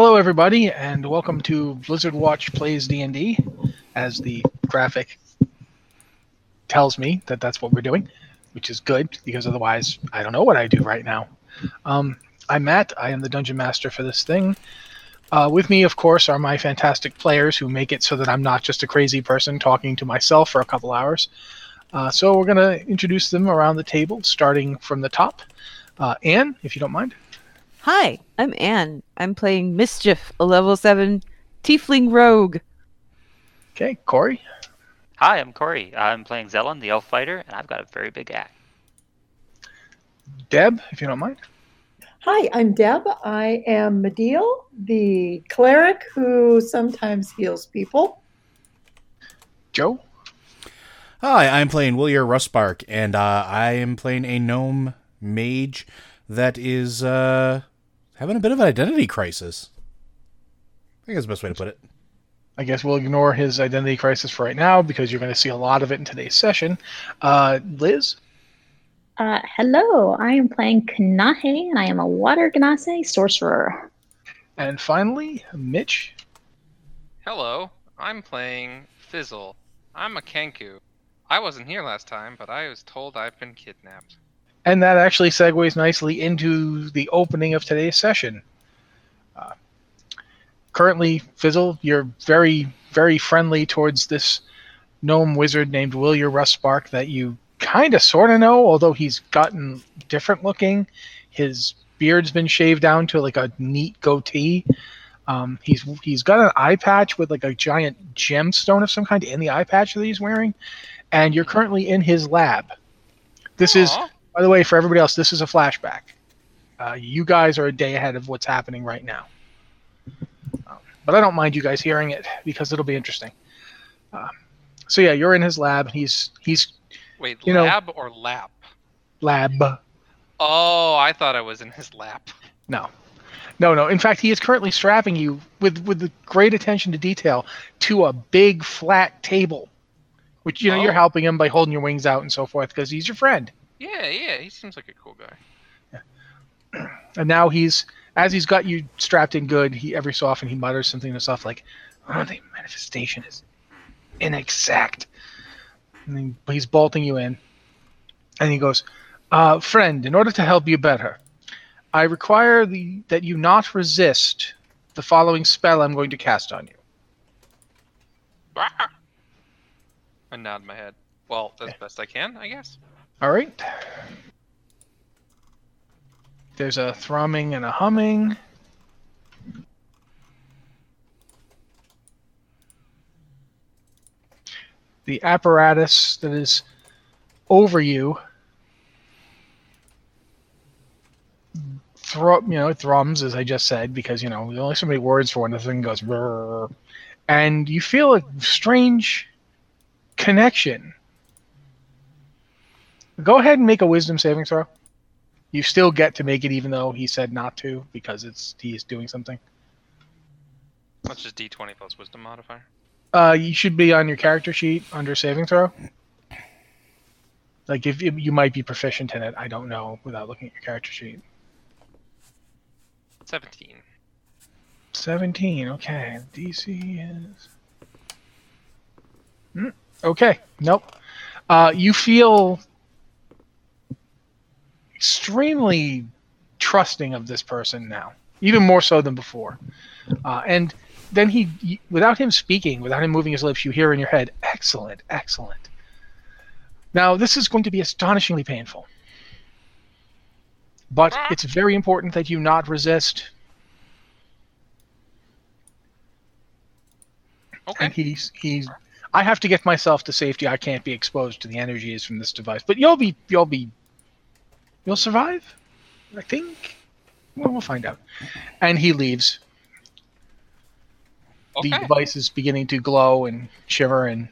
Hello, everybody, and welcome to Blizzard Watch Plays D&D, as the graphic tells me that that's what we're doing, which is good, because otherwise I don't know what I do right now. I'm Matt. I am the Dungeon Master for this thing. With me, of course, are my fantastic players who make it so that I'm not just a crazy person talking to myself for a couple hours. So we're going to introduce them around the table, starting from the top. Anne, if you don't mind. Hi, I'm Anne. I'm playing Mischief, a level 7 tiefling rogue. Okay, Corey. Hi, I'm Corey. I'm playing Zelen, the elf fighter, and I've got a very big axe. Deb, if you don't mind. Hi, I'm Deb. I am Medeal, the cleric who sometimes heals people. Joe. Hi, I'm playing Willier Rustbark, and I am playing a gnome mage that is having a bit of an identity crisis. I think that's the best way to put it. I guess we'll ignore his identity crisis for right now because you're going to see a lot of it in today's session. Liz? Hello, I am playing Kanahe, and I am a water ganasei sorcerer. And finally, Mitch? Hello, I'm playing Fizzle. I'm a Kenku. I wasn't here last time, but I was told I've been kidnapped. And that actually segues nicely into the opening of today's session. Currently, Fizzle, you're very, very friendly towards this gnome wizard named Willier Rustbark that you kind of sort of know, although he's gotten different looking. His beard's been shaved down to like a neat goatee. He's got an eye patch with like a giant gemstone of some kind in the eye patch that he's wearing. And you're currently in his lab. This Aww. Is... By the way, for everybody else, this is a flashback. You guys are a day ahead of what's happening right now. But I don't mind you guys hearing it, because it'll be interesting. So yeah, you're in his lab. He's Wait, you lab know, or lap? Lab. Oh, I thought I was in his lap. No. In fact, he is currently strapping you, with the great attention to detail, to a big, flat table. Which, you know, you're helping him by holding your wings out and so forth, because he's your friend. Yeah, he seems like a cool guy. Yeah. And now as he's got you strapped in good, every so often he mutters something to himself like, oh, the manifestation is inexact. And then he's bolting you in. And he goes, friend, in order to help you better, I require that you not resist the following spell I'm going to cast on you. I nod my head. Well, that's best I can, I guess. All right. There's a thrumming and a humming. The apparatus that is over you thrums, as I just said, because, you know, there's only so many words for when the thing goes brrr. And you feel a strange connection. Go ahead and make a wisdom saving throw. You still get to make it even though he said not to, because he is doing something. That's just D20 plus wisdom modifier. You should be on your character sheet under saving throw. Like, if you might be proficient in it, I don't know, without looking at your character sheet. 17, okay. DC is... okay, nope. You feel... extremely trusting of this person now, even more so than before. And then he, without him speaking, without him moving his lips, you hear in your head, excellent, excellent. Now, this is going to be astonishingly painful. But it's very important that you not resist. Okay. And he's I have to get myself to safety. I can't be exposed to the energies from this device. But you'll survive, I think. Well, we'll find out. And he leaves. Okay. The device is beginning to glow and shiver and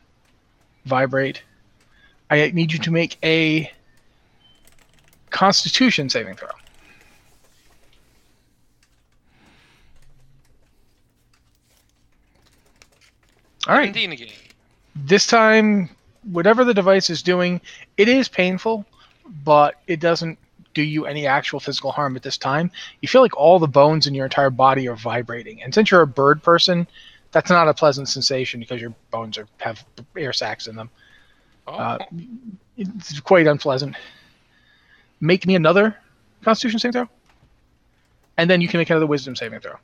vibrate. I need you to make a Constitution saving throw. All right. Again. This time, whatever the device is doing, it is painful, but it doesn't do you any actual physical harm at this time, you feel like all the bones in your entire body are vibrating. And since you're a bird person, that's not a pleasant sensation because your bones are, have air sacs in them. Oh. It's quite unpleasant. Make me another Constitution saving throw. And then you can make another Wisdom saving throw.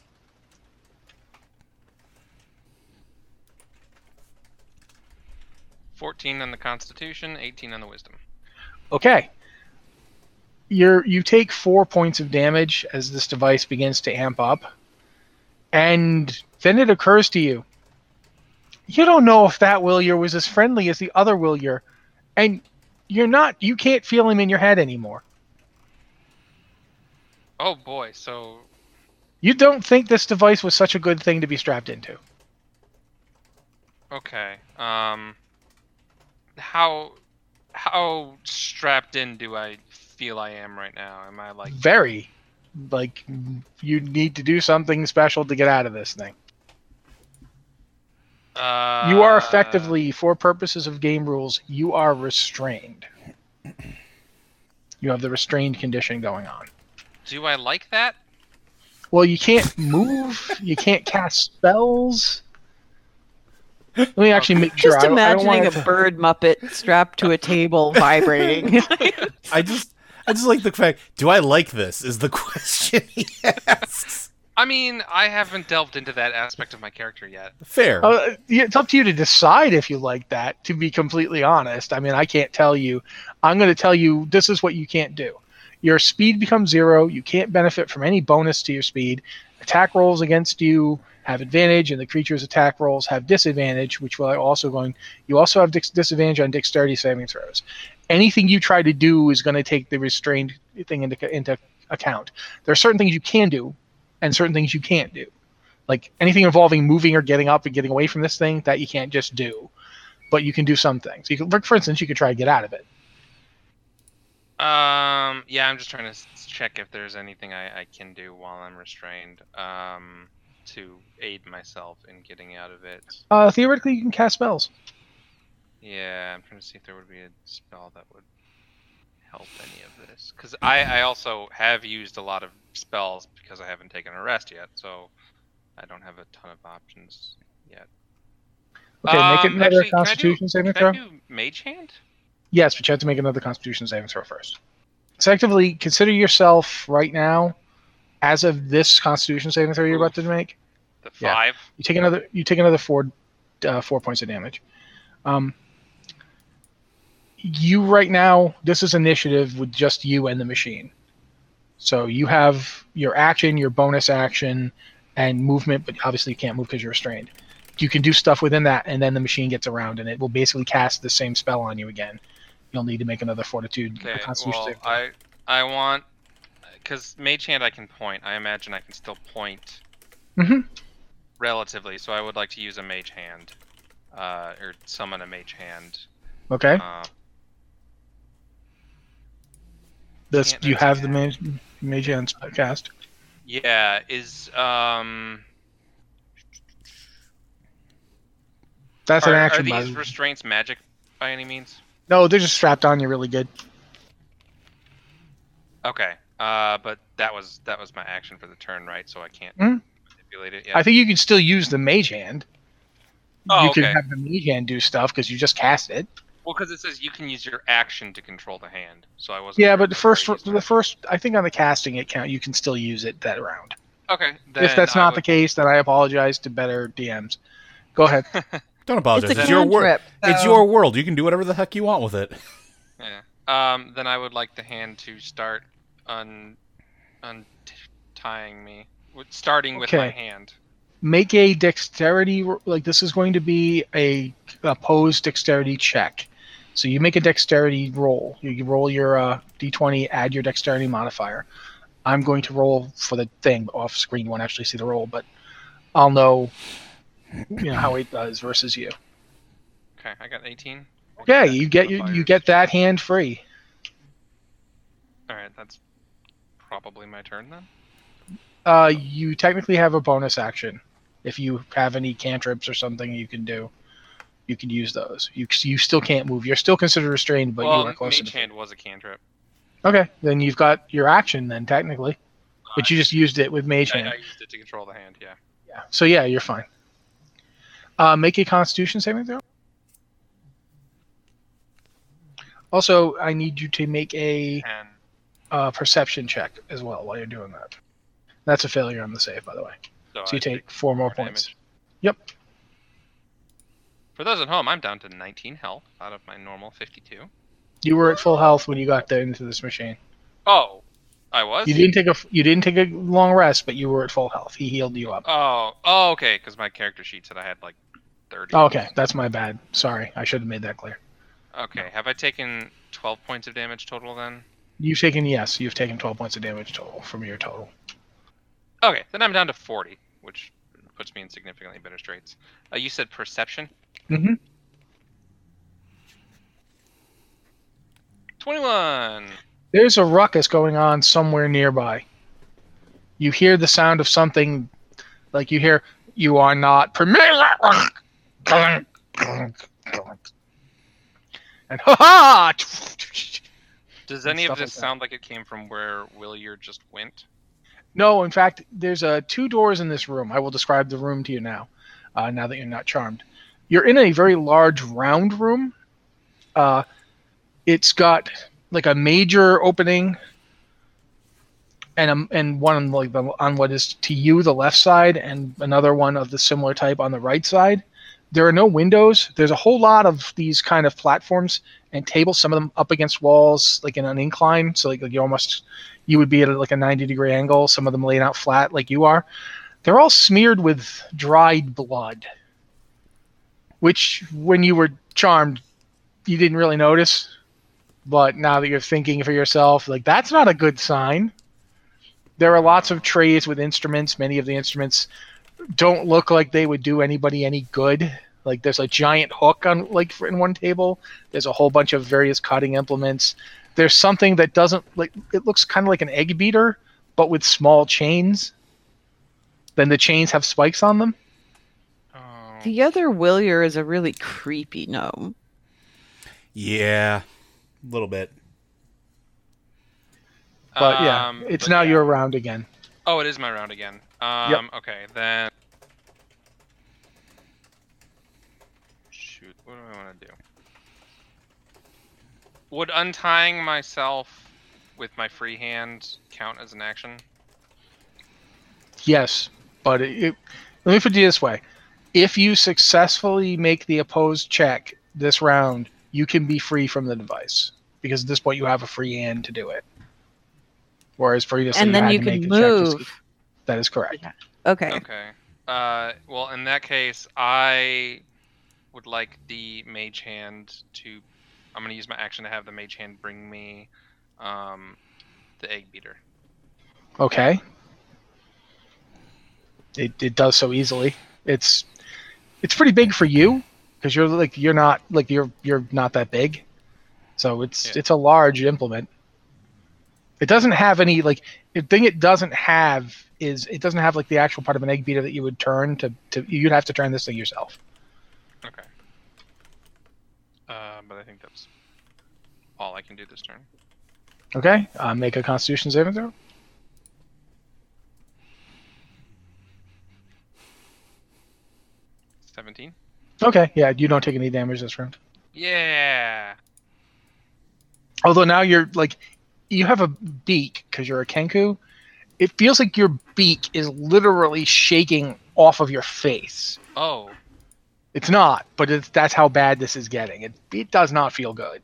$14 on the Constitution, $18 on the Wisdom. Okay. You take 4 points of damage as this device begins to amp up. And then it occurs to you, you don't know if that Willier was as friendly as the other Willier. And you can't feel him in your head anymore. Oh boy, so... You don't think this device was such a good thing to be strapped into. Okay, How strapped in do I feel I am right now? Am I like... Very. Like, you need to do something special to get out of this thing. You are effectively, for purposes of game rules, you are restrained. You have the restrained condition going on. Do I like that? Well, you can't move. You can't cast spells. Let me actually make sure. Just imagining a bird Muppet strapped to a table vibrating. I just like the fact. Do I like this? Is the question he asks. I mean, I haven't delved into that aspect of my character yet. Fair. It's up to you to decide if you like that. To be completely honest, I mean, I can't tell you. I'm going to tell you this is what you can't do. Your speed becomes 0. You can't benefit from any bonus to your speed. Attack rolls against you have advantage, and the creature's attack rolls have disadvantage, which will also going. You also have disadvantage on dexterity saving throws. Anything you try to do is going to take the restrained thing into account. There are certain things you can do, and certain things you can't do. Like anything involving moving or getting up and getting away from this thing, that you can't just do, but you can do some things. You can, for instance, you could try to get out of it. Yeah, I'm just trying to check if there's anything I can do while I'm restrained to aid myself in getting out of it. Theoretically, you can cast spells. Yeah, I'm trying to see if there would be a spell that would help any of this. Because I also have used a lot of spells because I haven't taken a rest yet, so I don't have a ton of options yet. Okay, make it another Constitution saving throw. Can I do Mage Hand? Yes, but you have to make another Constitution saving throw first. Effectively, consider yourself right now, as of this Constitution saving throw you're about to make. The 5. Yeah. You take another 4 points of damage. You right now, this is initiative with just you and the machine. So you have your action, your bonus action, and movement, but obviously you can't move because you're restrained. You can do stuff within that, and then the machine gets around, and it will basically cast the same spell on you again. You'll need to make another Fortitude. Okay, well, I want... Because Mage Hand I can point. I imagine I can still point relatively, so I would like to use a Mage Hand. Or summon a Mage Hand. Okay. Do you have the Mage Hand cast? Yeah, That's an action. Are these restraints magic by any means? No, they're just strapped on you really good. Okay. But that was my action for the turn, right? So I can't manipulate it yet. I think you can still use the Mage Hand. Oh, you can have the Mage Hand do stuff because you just cast it. Well, because it says you can use your action to control the hand. So I wasn't. Yeah, but the first, I think on the casting account, you can still use it that round. Okay. If that's not the case, then I apologize to better DMs. Go ahead. Don't apologize. It's your world. So... It's your world. You can do whatever the heck you want with it. Yeah. Then I would like the hand to start untying me, starting with my hand. Make a dexterity. Like this is going to be a opposed dexterity check. So you make a dexterity roll. You roll your d20, add your dexterity modifier. I'm going to roll for the thing off screen. You won't actually see the roll, but I'll know. You know how it does versus you. Okay, I got 18. Yeah, you get that hand free. All right, that's probably my turn then. You technically have a bonus action. If you have any cantrips or something you can do, you can use those. You still can't move. You're still considered restrained, but you are closer. Mage Hand was a cantrip. Okay, then you've got your action then, technically. But you just used it with Mage Hand. I used it to control the hand, yeah. Yeah. So yeah, you're fine. Make a Constitution saving throw. Also, I need you to make a perception check as well while you're doing that. That's a failure on the save, by the way. So you take 4 more points. Damage. Yep. For those at home, I'm down to 19 health out of my normal 52. You were at full health when you got there into this machine. Oh, I was? You didn't take a long rest, but you were at full health. He healed you up. Oh, okay, because my character sheet said I had like 30. Oh, okay, that's my bad. Sorry, I should have made that clear. Okay, have I taken 12 points of damage total then? You've taken 12 points of damage total from your total. Okay, then I'm down to 40, which puts me in significantly better straits. You said perception? Mm-hmm. 21! There's a ruckus going on somewhere nearby. You hear the sound of something, like you hear, you are not permitted. And ha-ha! Does any of this sound like it came from where Willier just went? No, in fact, there's 2 doors in this room. I will describe the room to you now that you're not charmed. You're in a very large round room. It's got like a major opening and one like on what is to you the left side and another one of the similar type on the right side. There are no windows. There's a whole lot of these kind of platforms and tables, some of them up against walls, like in an incline. So like you would be at like a 90-degree angle. Some of them laid out flat like you are. They're all smeared with dried blood, which when you were charmed, you didn't really notice. But now that you're thinking for yourself, like that's not a good sign. There are lots of trays with instruments. Many of the instruments don't look like they would do anybody any good. Like there's a giant hook on like in one table. There's a whole bunch of various cutting implements. There's something that doesn't like it looks kind of like an egg beater, but with small chains. Then the chains have spikes on them. The other Willier is a really creepy gnome. Yeah. A little bit. But yeah, it's now your round again. Oh, it is my round again. Yep. Okay, then... Shoot, what do I want to do? Would untying myself with my free hand count as an action? Yes, but let me put it this way. If you successfully make the opposed check this round, you can be free from the device because at this point you have a free hand to do it. Whereas previously you had to make a check to see. That is correct. Yeah. Okay. Okay. Well, in that case, I would like the Mage Hand to... I'm going to use my action to have the Mage Hand bring me the Egg Beater. Okay. It does so easily. It's pretty big for you. Because you're not that big, so it's a large implement. It doesn't have any like the thing. It doesn't have like the actual part of an egg beater that you would turn to. You'd have to turn this thing yourself. Okay. But I think that's all I can do this turn. Okay. Make a Constitution saving throw. It's 17. Okay, yeah, you don't take any damage this round. Yeah. Although now you're like, you have a beak because you're a Kenku. It feels like your beak is literally shaking off of your face. Oh. It's not, but that's how bad this is getting. It does not feel good.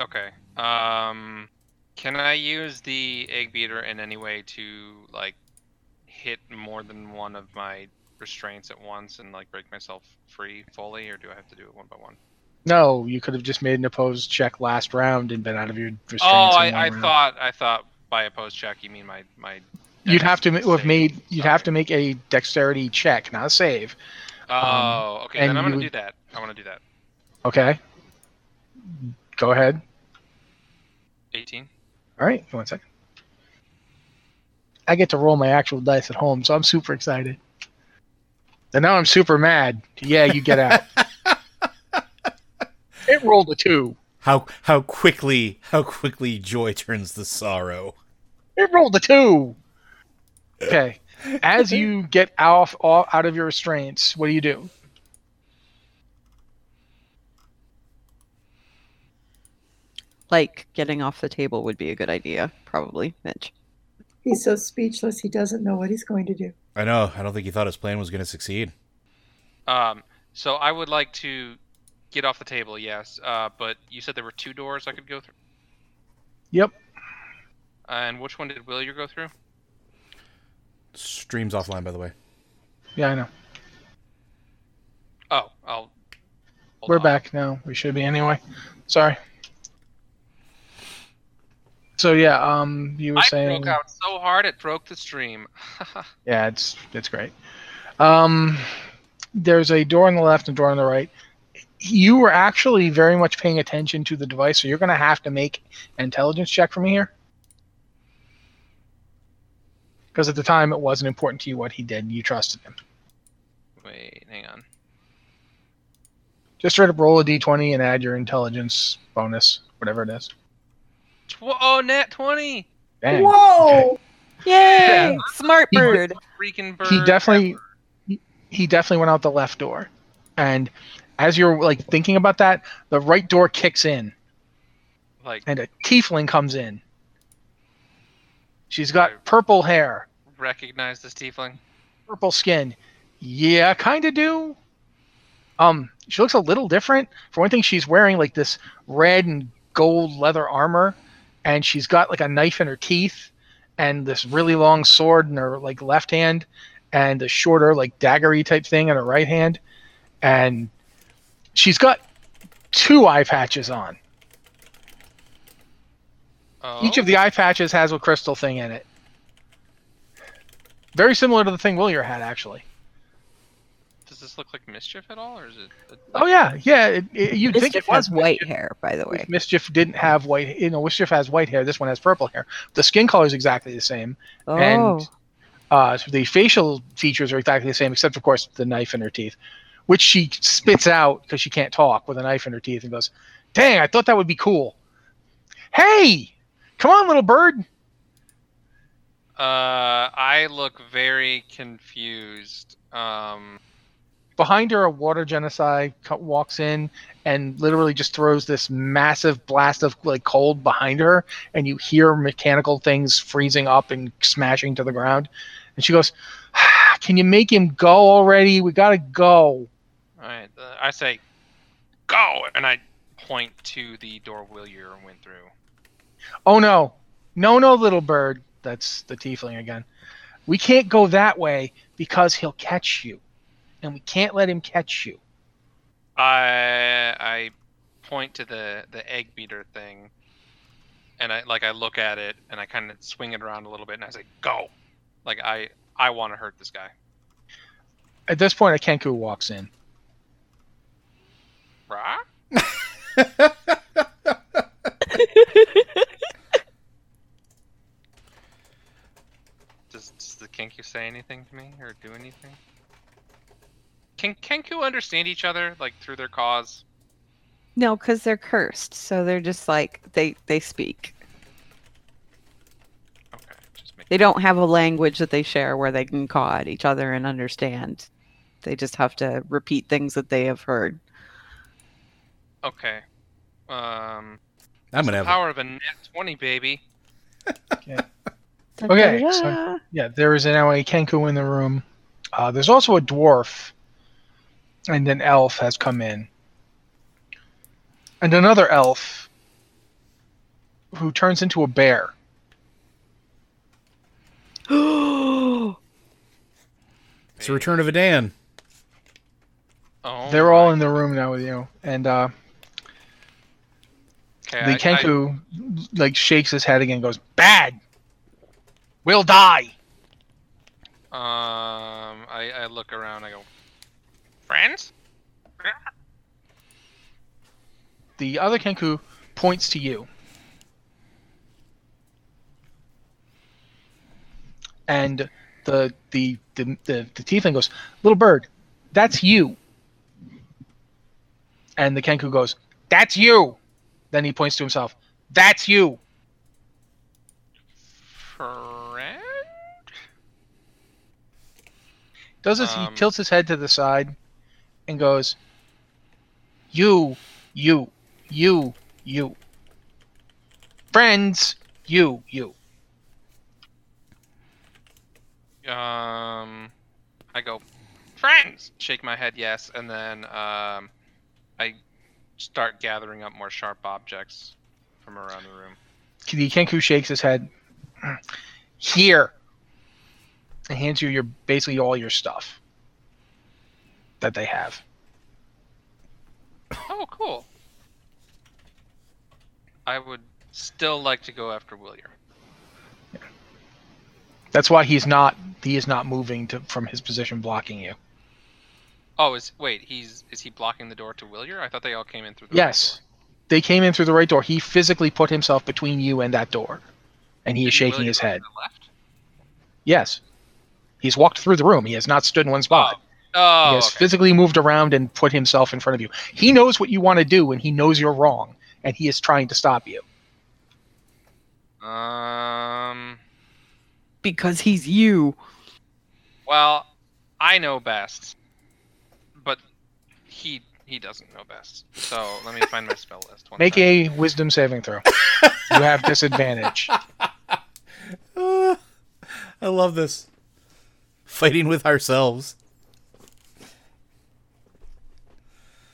Okay. Can I use the egg beater in any way to like hit more than one of my restraints at once and like break myself free fully, or do I have to do it one by one? No, you could have just made an opposed check last round and been out of your restraints. Oh, I thought by opposed check you mean my. You'd have to make a dexterity check, not a save. Oh, okay. Then I'm gonna do that. I want to do that. Okay. Go ahead. 18. All right. One second. I get to roll my actual dice at home, so I'm super excited. And now I'm super mad. Yeah, you get out. It rolled a 2. How quickly joy turns to sorrow. It rolled a 2. Okay. As you get out of your restraints, what do you do? Like, getting off the table would be a good idea, probably, Mitch. He's so speechless, he doesn't know what he's going to do. I know. I don't think he thought his plan was going to succeed. So I would like to get off the table, yes. But you said there were 2 doors I could go through? Yep. And which one did Willier go through? Stream's offline, by the way. Yeah, I know. Oh, We're back now. We should be anyway. Sorry. So yeah, you were saying I broke out so hard it broke the stream. Yeah, it's great. There's a door on the left and a door on the right. You were actually very much paying attention to the device, so you're going to have to make an intelligence check from here. Because at the time, it wasn't important to you what he did. You trusted him. Wait, hang on. Just try to roll a d20 and add your intelligence bonus, whatever it is. Oh, nat 20! Dang. Whoa! Okay. Yay! Yeah. Smart bird. Freaking bird. He definitely went out the left door. And as you're like thinking about that, the right door kicks in. And a tiefling comes in. She's got purple hair. Recognize this tiefling? Purple skin. Yeah, kind of do. She looks a little different. For one thing, she's wearing like this red and gold leather armor, and she's got like a knife in her teeth and this really long sword in her like left hand and a shorter like daggery type thing in her right hand. And she's got 2 eye patches on. Oh. Each of the eye patches has a crystal thing in it. Very similar to the thing Willier had, actually. Does this look like Mischief at all, or is it? Oh yeah, yeah. You'd think it was white hair, by the way. Mischief didn't have white. You know, Mischief has white hair. This one has purple hair. The skin color is exactly the same, and the facial features are exactly the same, except of course the knife in her teeth, which she spits out because she can't talk with a knife in her teeth, and goes, "Dang, I thought that would be cool." Hey. Come on, little bird. I look very confused. Behind her, a water ganasei walks in and literally just throws this massive blast of like cold behind her, and you hear mechanical things freezing up and smashing to the ground. And she goes, "Can you make him go already? We gotta go." All right, I say, "Go," and I point to the door Willier went through. Oh, no, little bird. That's the tiefling again. We can't go that way because he'll catch you, and we can't let him catch you. I point to the egg beater thing, and I look at it, and I kind of swing it around a little bit, and I say, "Go!" Like I want to hurt this guy. At this point, a Kenku walks in. Rah? Does the Kenku say anything to me or do anything? Can Kenku understand each other like through their cause? No, because they're cursed, so they're just like they speak. Okay, they don't have a language that they share where they can caw at each other and understand. They just have to repeat things that they have heard. Okay. I'm gonna have the power of a nat 20, baby. Okay. So, yeah, there is now a Kenku in the room. There's also a dwarf, and an elf has come in, and another elf who turns into a bear. It's the return of a Dan. Oh, they're all in the room now with you, and the Kenku shakes his head again and goes, "Bad! We'll die!" I look around, I go, "Friends?" The other Kenku points to you. And the tiefling goes, "Little bird, that's you." And the Kenku goes, "That's you! Then he points to himself. That's you. Friend? Does this, he tilts his head to the side and goes, you. Friends, you. I go, friends! Shake my head yes, and then I start gathering up more sharp objects from around the room. The Kenku shakes his head. Here! And hands you your basically all your stuff that they have. Oh, cool. I would still like to go after Willier. Yeah. That's why he is not moving from his position blocking you. Oh, is he blocking the door to Willier? I thought they all came in through the right door. Yes. They came in through the right door. He physically put himself between you and that door. And he is shaking his head. To the left? Yes. He's walked through the room. He has not stood in one spot. Oh, he has physically moved around and put himself in front of you. He knows what you want to do, and he knows you're wrong, and he is trying to stop you. Because he's you. Well, I know best, but he doesn't know best. So let me find my spell list. Make a wisdom saving throw. You have disadvantage. I love this. Fighting with ourselves.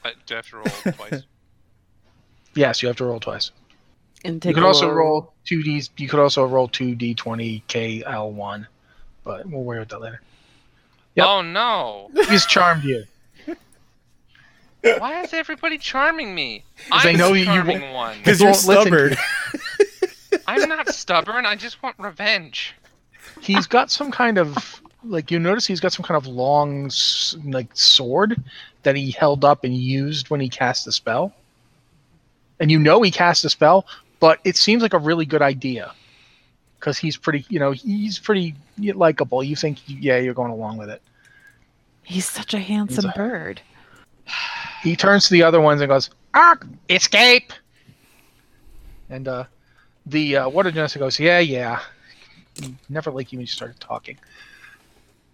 Do I have to roll twice? Yes, you have to roll twice. And take you could also roll 2d. You could also roll 2d20 KL1, but we'll worry about that later. Yep. Oh no! He's charmed you. Why is everybody charming me? I'm the charming one. Because you're stubborn. I'm not stubborn. I just want revenge. He's got some kind of like. You notice he's got some kind of long like sword that he held up and used when he cast the spell. And you know he cast a spell, but it seems like a really good idea because he's pretty likable. You think, yeah, you're going along with it. He's such a handsome bird. He turns to the other ones and goes, "Ark, escape!" And the water genus goes, "Yeah." Never like you when you started talking.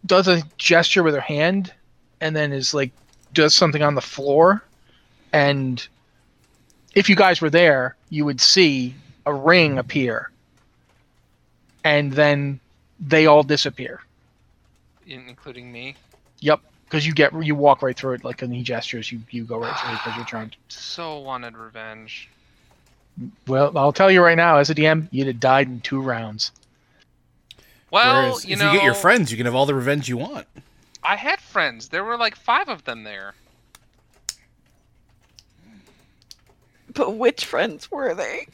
Does a gesture with her hand, and then is like, does something on the floor, and if you guys were there, you would see a ring appear, and then they all disappear, including me. Yep, because you walk right through it. Like when he gestures, you go right through it because you're charmed. So wanted revenge. Well, I'll tell you right now, as a DM, you'd have died in 2 rounds. Well, whereas, if you get your friends, you can have all the revenge you want. I had friends. There were like 5 of them there. But which friends were they?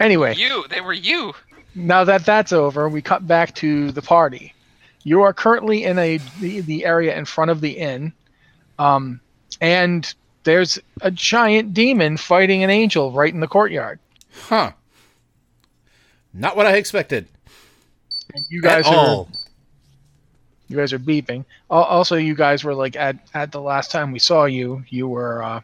Anyway. They were you. Now that that's over, we cut back to the party. You are currently in the area in front of the inn. And there's a giant demon fighting an angel right in the courtyard. Huh. Not what I expected. And you guys are beeping. Also, you guys were like, at the last time we saw you, you were...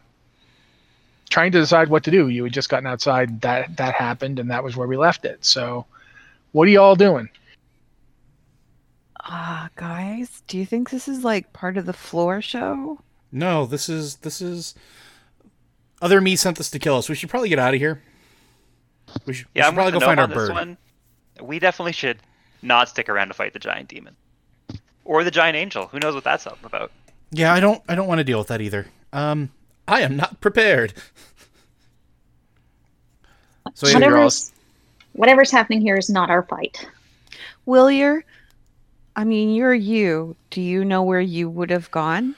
trying to decide what to do. You had just gotten outside. That happened, and that was where we left it. So, what are you all doing? Guys, do you think this is like part of the floor show? No, this is. Other me sent this to kill us. We should probably get out of here. We should probably go find our bird. We definitely should not stick around to fight the giant demon or the giant angel. Who knows what that's up about? Yeah, I don't want to deal with that either. I am not prepared. So whatever's happening here is not our fight. Willier, I mean, you're you. Do you know where you would have gone?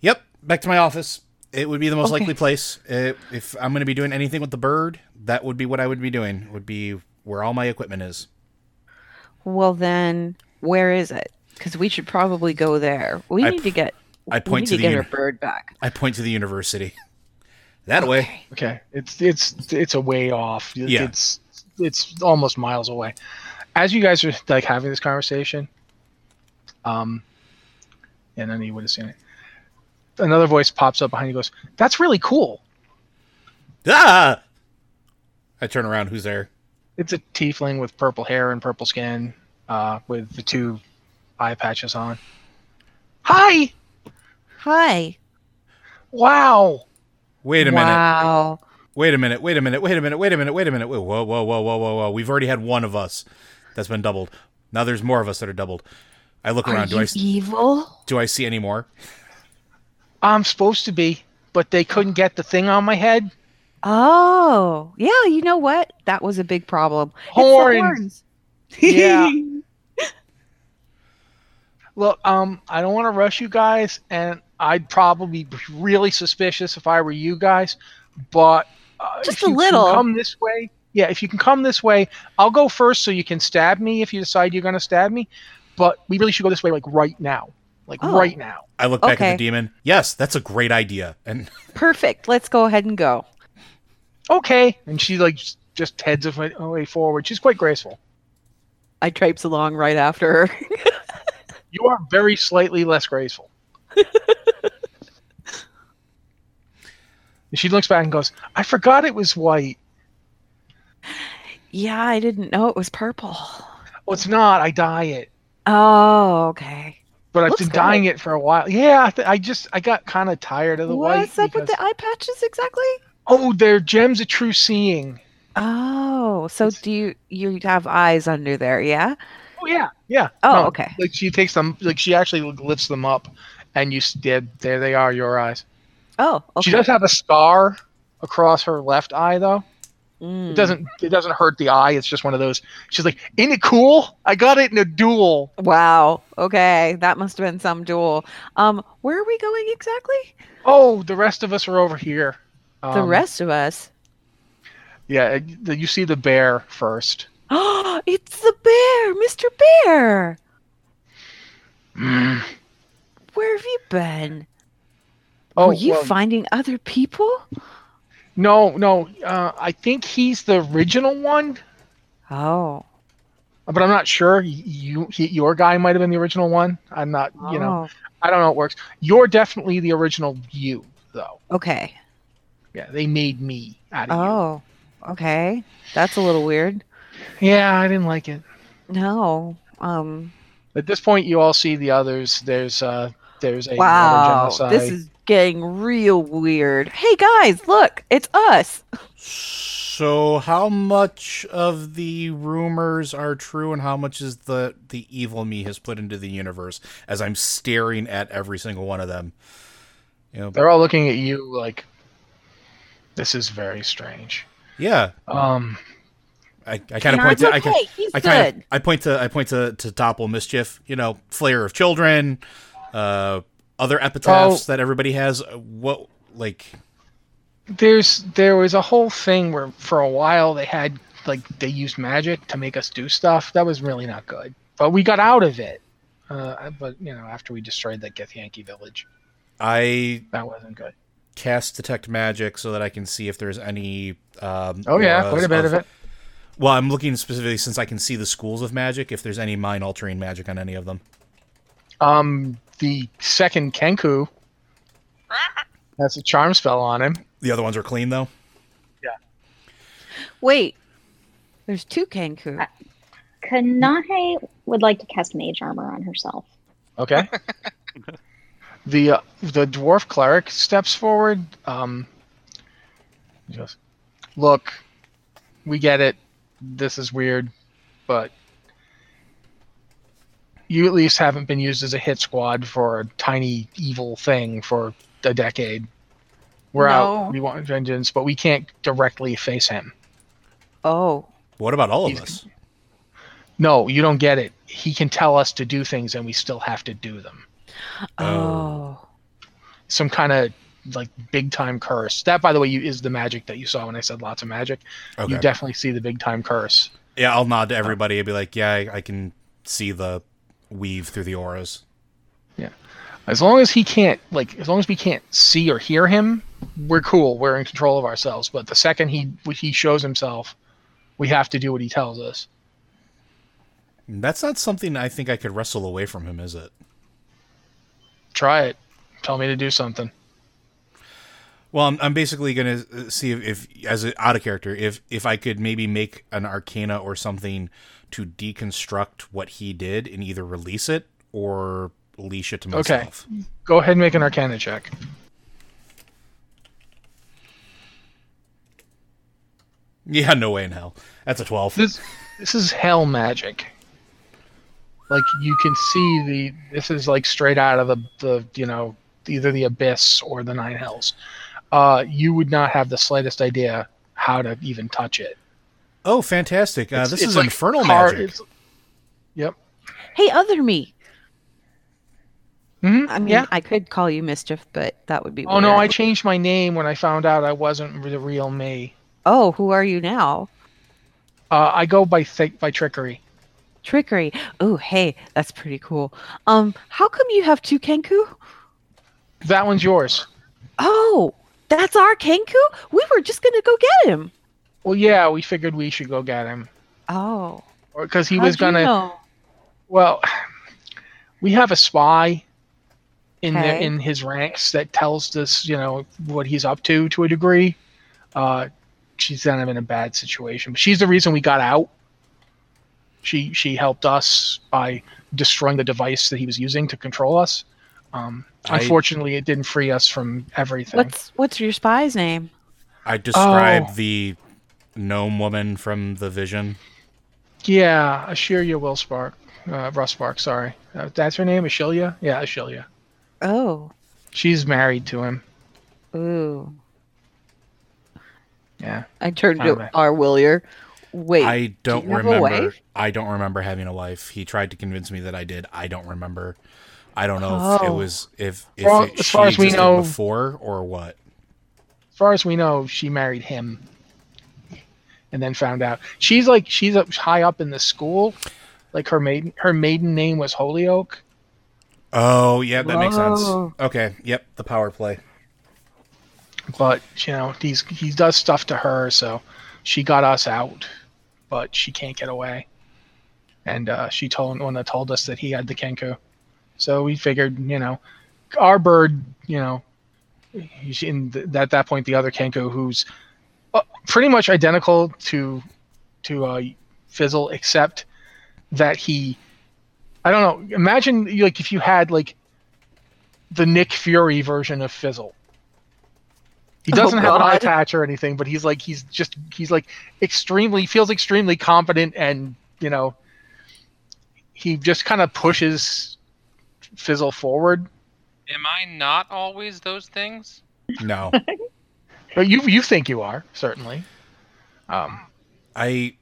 Yep, back to my office. It would be the most likely place. If I'm going to be doing anything with the bird, that would be what I would be doing. It would be where all my equipment is. Well, then, where is it? Because we should probably go there. We need to get our bird back. I point to the university. That way. Okay, it's a way off. Yeah. It's almost miles away. As you guys are like having this conversation, and then you would have seen it. Another voice pops up behind you, and goes, "That's really cool." Ah! I turn around. Who's there? It's a tiefling with purple hair and purple skin, with the two eye patches on. Hi! Hi. Wow. Wait a minute. Wow. Wait a minute. Whoa. We've already had one of us that's been doubled. Now there's more of us that are doubled. I look around. Evil? Do I see any more? I'm supposed to be, but they couldn't get the thing on my head. Oh, yeah. You know what? That was a big problem. Horns. Yeah. Look, I don't want to rush you guys, and I'd probably be really suspicious if I were you guys, but just a little. If you can come this way, I'll go first so you can stab me if you decide you're going to stab me, but we really should go this way, like, right now. Right now. I look back at the demon. Yes, that's a great idea. And perfect. Let's go ahead and go. Okay. And she, just heads away forward. She's quite graceful. I traipse along right after her. You are very slightly less graceful. She looks back and goes, I forgot it was white. Yeah, I didn't know it was purple. Well, it's not. I dye it. Oh, okay. But I've been dyeing it for a while. Yeah, I got kind of tired of the white. What's up with the eye patches exactly? Oh, they're gems of true seeing. Oh, so do you have eyes under there, yeah? Oh, yeah. Oh, no, okay. She takes them, she actually lifts them up, and there they are, your eyes. Oh, okay. She does have a scar across her left eye, though. Mm. It doesn't hurt the eye. It's just one of those. She's like, "Ain't it cool? I got it in a duel." Wow. Okay, that must have been some duel. Where are we going exactly? Oh, the rest of us are over here. The rest of us. Yeah, you see the bear first. Oh, it's the bear, Mr. Bear. Mm. Where have you been? Oh, Were you finding other people? No. I think he's the original one. Oh. But I'm not sure. Your guy might have been the original one. I'm not, I don't know how it works. You're definitely the original you, though. Okay. Yeah, they made me out of you. Oh, okay. That's a little weird. Yeah, I didn't like it. No. At this point, you all see the others. There's a wow, this is getting real weird. Hey guys, look, it's us. So how much of the rumors are true and how much is the evil me has put into the universe as I'm staring at every single one of them? You know, they're all looking at you like, this is very strange. Yeah. I kind of point to I point to Topple Mischief, Flayer of Children, other epitaphs that everybody has. What, there was a whole thing where for a while they had they used magic to make us do stuff that was really not good, but we got out of it. But after we destroyed that Githyanki village, that wasn't good. Cast detect magic so that I can see if there's any. Quite a bit of it. Well, I'm looking specifically since I can see the schools of magic. If there's any mind altering magic on any of them. The second Kenku has a charm spell on him. The other ones are clean, though? Yeah. Wait. There's two Kenku. Kanahe would like to cast mage armor on herself. Okay. The dwarf cleric steps forward. Look, we get it. This is weird, but... you at least haven't been used as a hit squad for a tiny evil thing for a decade. We're out. We want vengeance, but we can't directly face him. Oh. What about all of us? No, you don't get it. He can tell us to do things and we still have to do them. Oh. Some kind of big time curse. That, by the way, is the magic that you saw when I said lots of magic. Okay. You definitely see the big time curse. Yeah, I'll nod to everybody and be like, yeah, I can see the... weave through the auras. Yeah. As long as he can't, as long as we can't see or hear him, we're cool. We're in control of ourselves. But the second he shows himself, we have to do what he tells us. That's not something I think I could wrestle away from him, is it? Try it. Tell me to do something. Well, I'm basically going to see if as an out of character, if I could maybe make an arcana or something to deconstruct what he did and either release it or leash it to myself. Okay, go ahead and make an arcana check. Yeah, no way in hell. That's a 12. This is hell magic. Like, you can see this is like straight out of the you know, either the abyss or the nine hells. You would not have the slightest idea how to even touch it. Oh, fantastic. This is like infernal magic. Yep. Hey, other me. Mm-hmm. I mean, yeah. I could call you Mischief, but that would be weird. Oh, no, I changed my name when I found out I wasn't the real me. Oh, who are you now? I go by Trickery. Trickery. Oh, hey, that's pretty cool. How come you have two Kenku? That one's yours. Oh, that's our Kenku? We were just going to go get him. Well, yeah, we figured we should go get him. Oh. Because he was going to... You know? Well, we have a spy in his ranks that tells us, you know, what he's up to a degree. She's kind of in a bad situation. But she's the reason we got out. She helped us by destroying the device that he was using to control us. Unfortunately, it didn't free us from everything. What's your spy's name? I described the gnome woman from the vision. Yeah, Ashelia Willspark. Rustbark, sorry. That's her name? Ashelia? Yeah, Ashelia. Oh. She's married to him. Ooh. Yeah. I turned to our Willier. Wait. I don't remember. I don't remember having a wife. He tried to convince me that I did. I don't remember. I don't know if it was as far as we know before or what. As far as we know, she married him. And then found out. She's high up in the school. Like her maiden name was Holyoke. Oh, yeah, that makes sense. Okay, yep, the power play. But, you know, he does stuff to her, so she got us out, but she can't get away. And she told us that he had the Kenku. So we figured, you know, our bird, you know, at that point the other Kenku, who's pretty much identical to Fizzle, except that he, I don't know, imagine like if you had like the Nick Fury version of Fizzle. He doesn't have an eye patch or anything, but he feels extremely confident, and, you know, he just kind of pushes Fizzle forward. Am I not always those things? No. But you think you are, certainly. I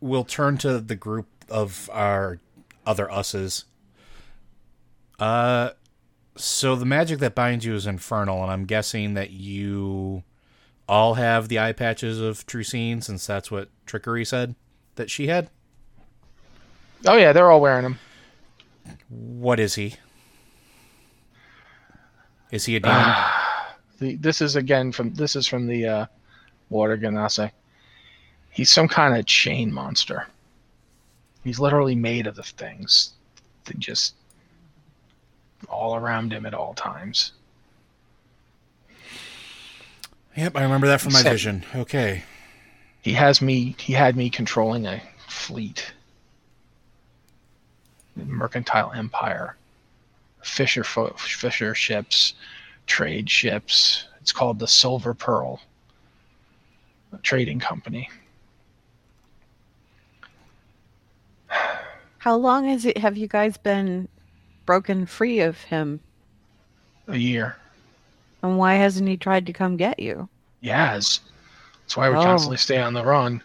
will turn to the group of our other usses. So the magic that binds you is infernal, and I'm guessing that you all have the eye patches of true seeing, since that's what Trickery said that she had. Oh yeah, they're all wearing them. What is he? Is he a demon? This is from the water ganasei. He's some kind of chain monster. He's literally made of the things that just all around him at all times. Yep, I remember that from my vision. Okay. He had me controlling a fleet. The mercantile empire. Fisher ships, trade ships. It's called the Silver Pearl. A trading company. How long have you guys been broken free of him? A year. And why hasn't he tried to come get you? Yes. That's why we constantly stay on the run.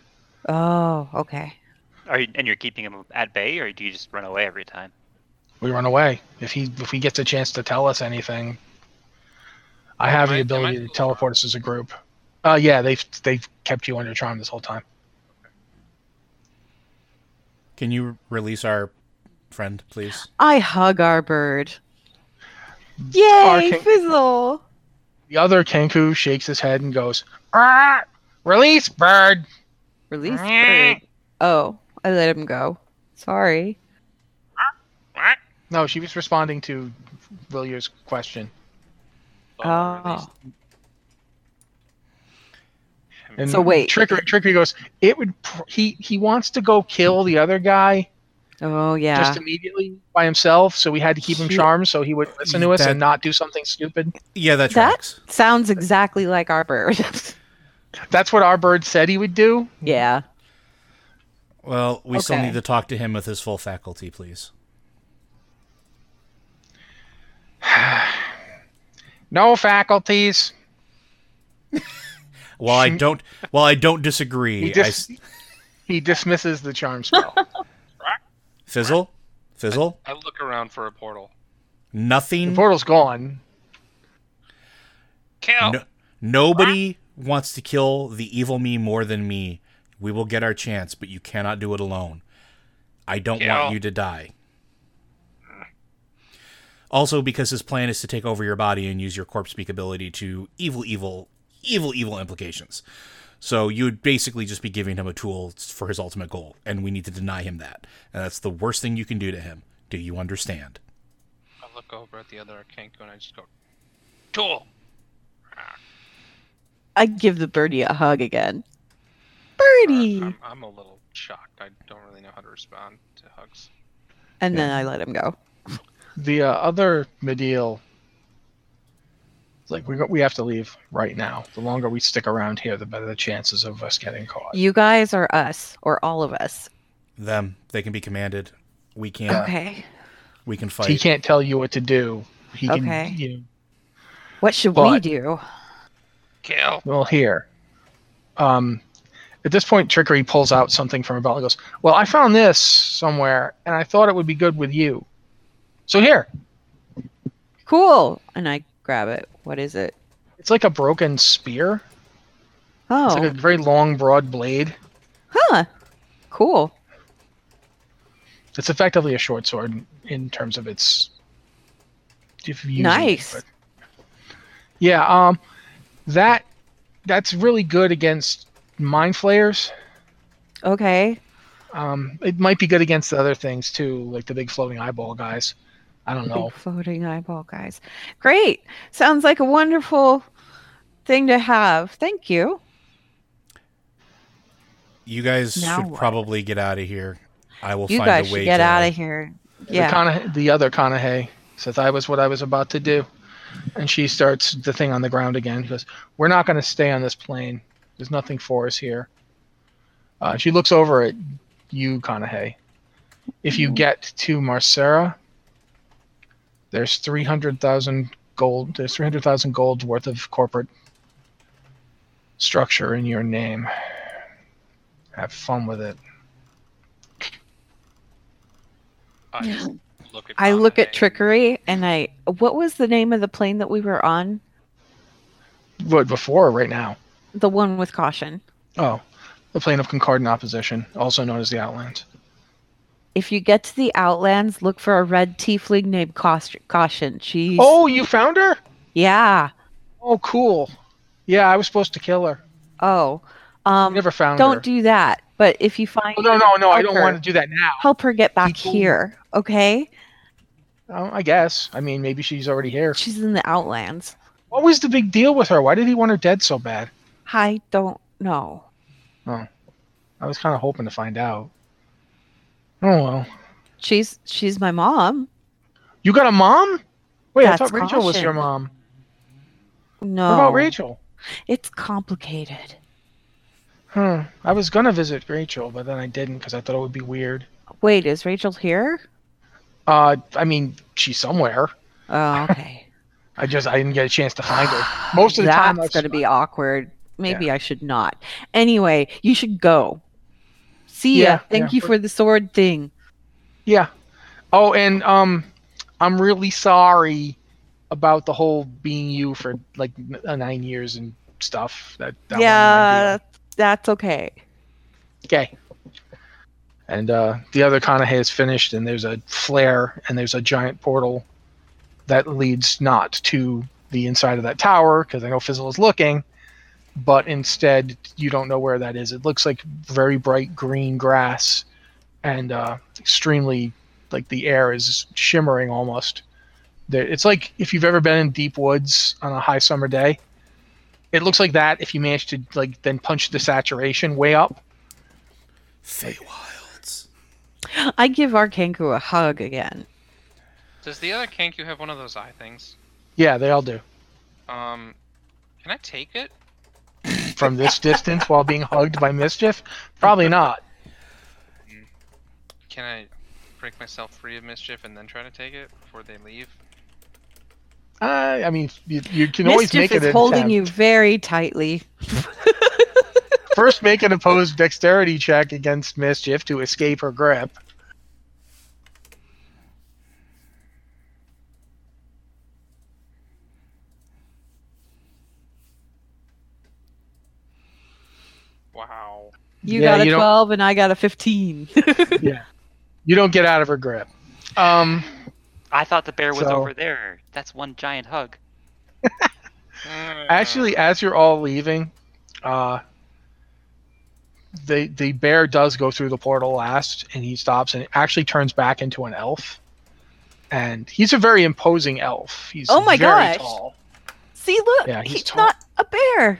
Oh, okay. You're keeping him at bay, or do you just run away every time? We run away. If he gets a chance to tell us anything, I have the ability to teleport us as a group. Yeah, they've kept you under charm this whole time. Can you release our friend, please? I hug our bird. Yay, Fizzle! The other Kenku shakes his head and goes, "Ah, release bird! Release bird." Oh, I let him go. Sorry. No, she was responding to Willier's question. Oh. And so wait, Trickery goes, it would. He wants to go kill the other guy. Oh yeah. Just immediately by himself, so we had to keep him charmed so he would listen to us and not do something stupid. Yeah, that tracks. That sounds exactly like our bird. That's what our bird said he would do. Yeah. Well, we still need to talk to him with his full faculty, please. No faculties. Well, I don't disagree. He dismisses the charm spell. Fizzle. I look around for a portal. Nothing. The portal's gone. Kill. No, nobody wants to kill the evil me more than me. We will get our chance, but you cannot do it alone. I don't want you to die. Also, because his plan is to take over your body and use your corpse speak ability to evil implications. So you would basically just be giving him a tool for his ultimate goal, and we need to deny him that. And that's the worst thing you can do to him. Do you understand? I look over at the other Kenku and I just go, tool! I give the birdie a hug again. Birdie! I'm a little shocked. I don't really know how to respond to hugs. And then I let him go. The other Medeal, like, we have to leave right now. The longer we stick around here, the better the chances of us getting caught. You guys or us, or all of us? Them. They can be commanded. We can't. Okay. We can fight. He can't tell you what to do. He can, what should we do? Kill. Well, here. At this point, Trickery pulls out something from her belt and goes, well, I found this somewhere, and I thought it would be good with you. So here. Cool. And I grab it. What is it? It's like a broken spear. Oh. It's like a very long, broad blade. Huh. Cool. It's effectively a short sword in terms of its... Nice. That's really good against mind flayers. Okay. It might be good against the other things, too, like the big floating eyeball guys. I don't know. Big floating eyeball guys. Great. Sounds like a wonderful thing to have. Thank you. You guys should probably get out of here. I will find a way to... You guys should get out of here. Yeah. The other Kanahe says, I was what I was about to do. And she starts the thing on the ground again. She goes, we're not going to stay on this plane. There's nothing for us here. She looks over at you, Kanahe. If you get to Marcera... There's 300,000 gold. There's 300,000 gold worth of corporate structure in your name. Have fun with it. I look at Trickery, and I. What was the name of the plane that we were on? What, before or right now? The one with Caution. Oh, the plane of concordant opposition, also known as the Outlands. If you get to the Outlands, look for a red tiefling named Caution. She's... Oh, you found her? Yeah. Oh, cool. Yeah, I was supposed to kill her. Oh. Never found her. Don't do that. But if you find her... No, I don't want to do that now. Help her get back here, okay? I guess. I mean, maybe she's already here. She's in the Outlands. What was the big deal with her? Why did he want her dead so bad? I don't know. Oh. I was kind of hoping to find out. Oh well, she's my mom. You got a mom? Wait, I thought Rachel was your mom. No. What about Rachel? It's complicated. I was gonna visit Rachel, but then I didn't because I thought it would be weird. Wait, is Rachel here? I mean, she's somewhere. Oh, okay. I didn't get a chance to find her. Most of the time, that's gonna be awkward. Maybe I should not. Anyway, you should go. See ya. Thank you for the sword thing. Yeah. Oh, and I'm really sorry about the whole being you for like 9 years and stuff. That's okay. Okay. And the other Kanahe is finished, and there's a flare, and there's a giant portal that leads not to the inside of that tower because I know Fizzle is looking. But instead, you don't know where that is. It looks like very bright green grass and extremely, like the air is shimmering almost. It's like if you've ever been in deep woods on a high summer day It looks like that if you manage to like then punch the saturation way up. Feywilds. I give our Kenku a hug again. Does the other Kenku have one of those eye things? Yeah, they all do. Can I take it? From this distance while being hugged by Mischief? Probably not. Can I break myself free of Mischief and then try to take it before they leave? I mean, you can Mischief always make it an attempt. Mischief is holding you very tightly. First, make an opposed dexterity check against Mischief to escape her grip. Wow. You got a 12 and I got a 15. Yeah. You don't get out of her grip. I thought the bear was over there. That's one giant hug. Actually, as you're all leaving, the bear does go through the portal last, and he stops, and it actually turns back into an elf. And he's a very imposing elf. He's very tall. See, look, yeah, he's not a bear.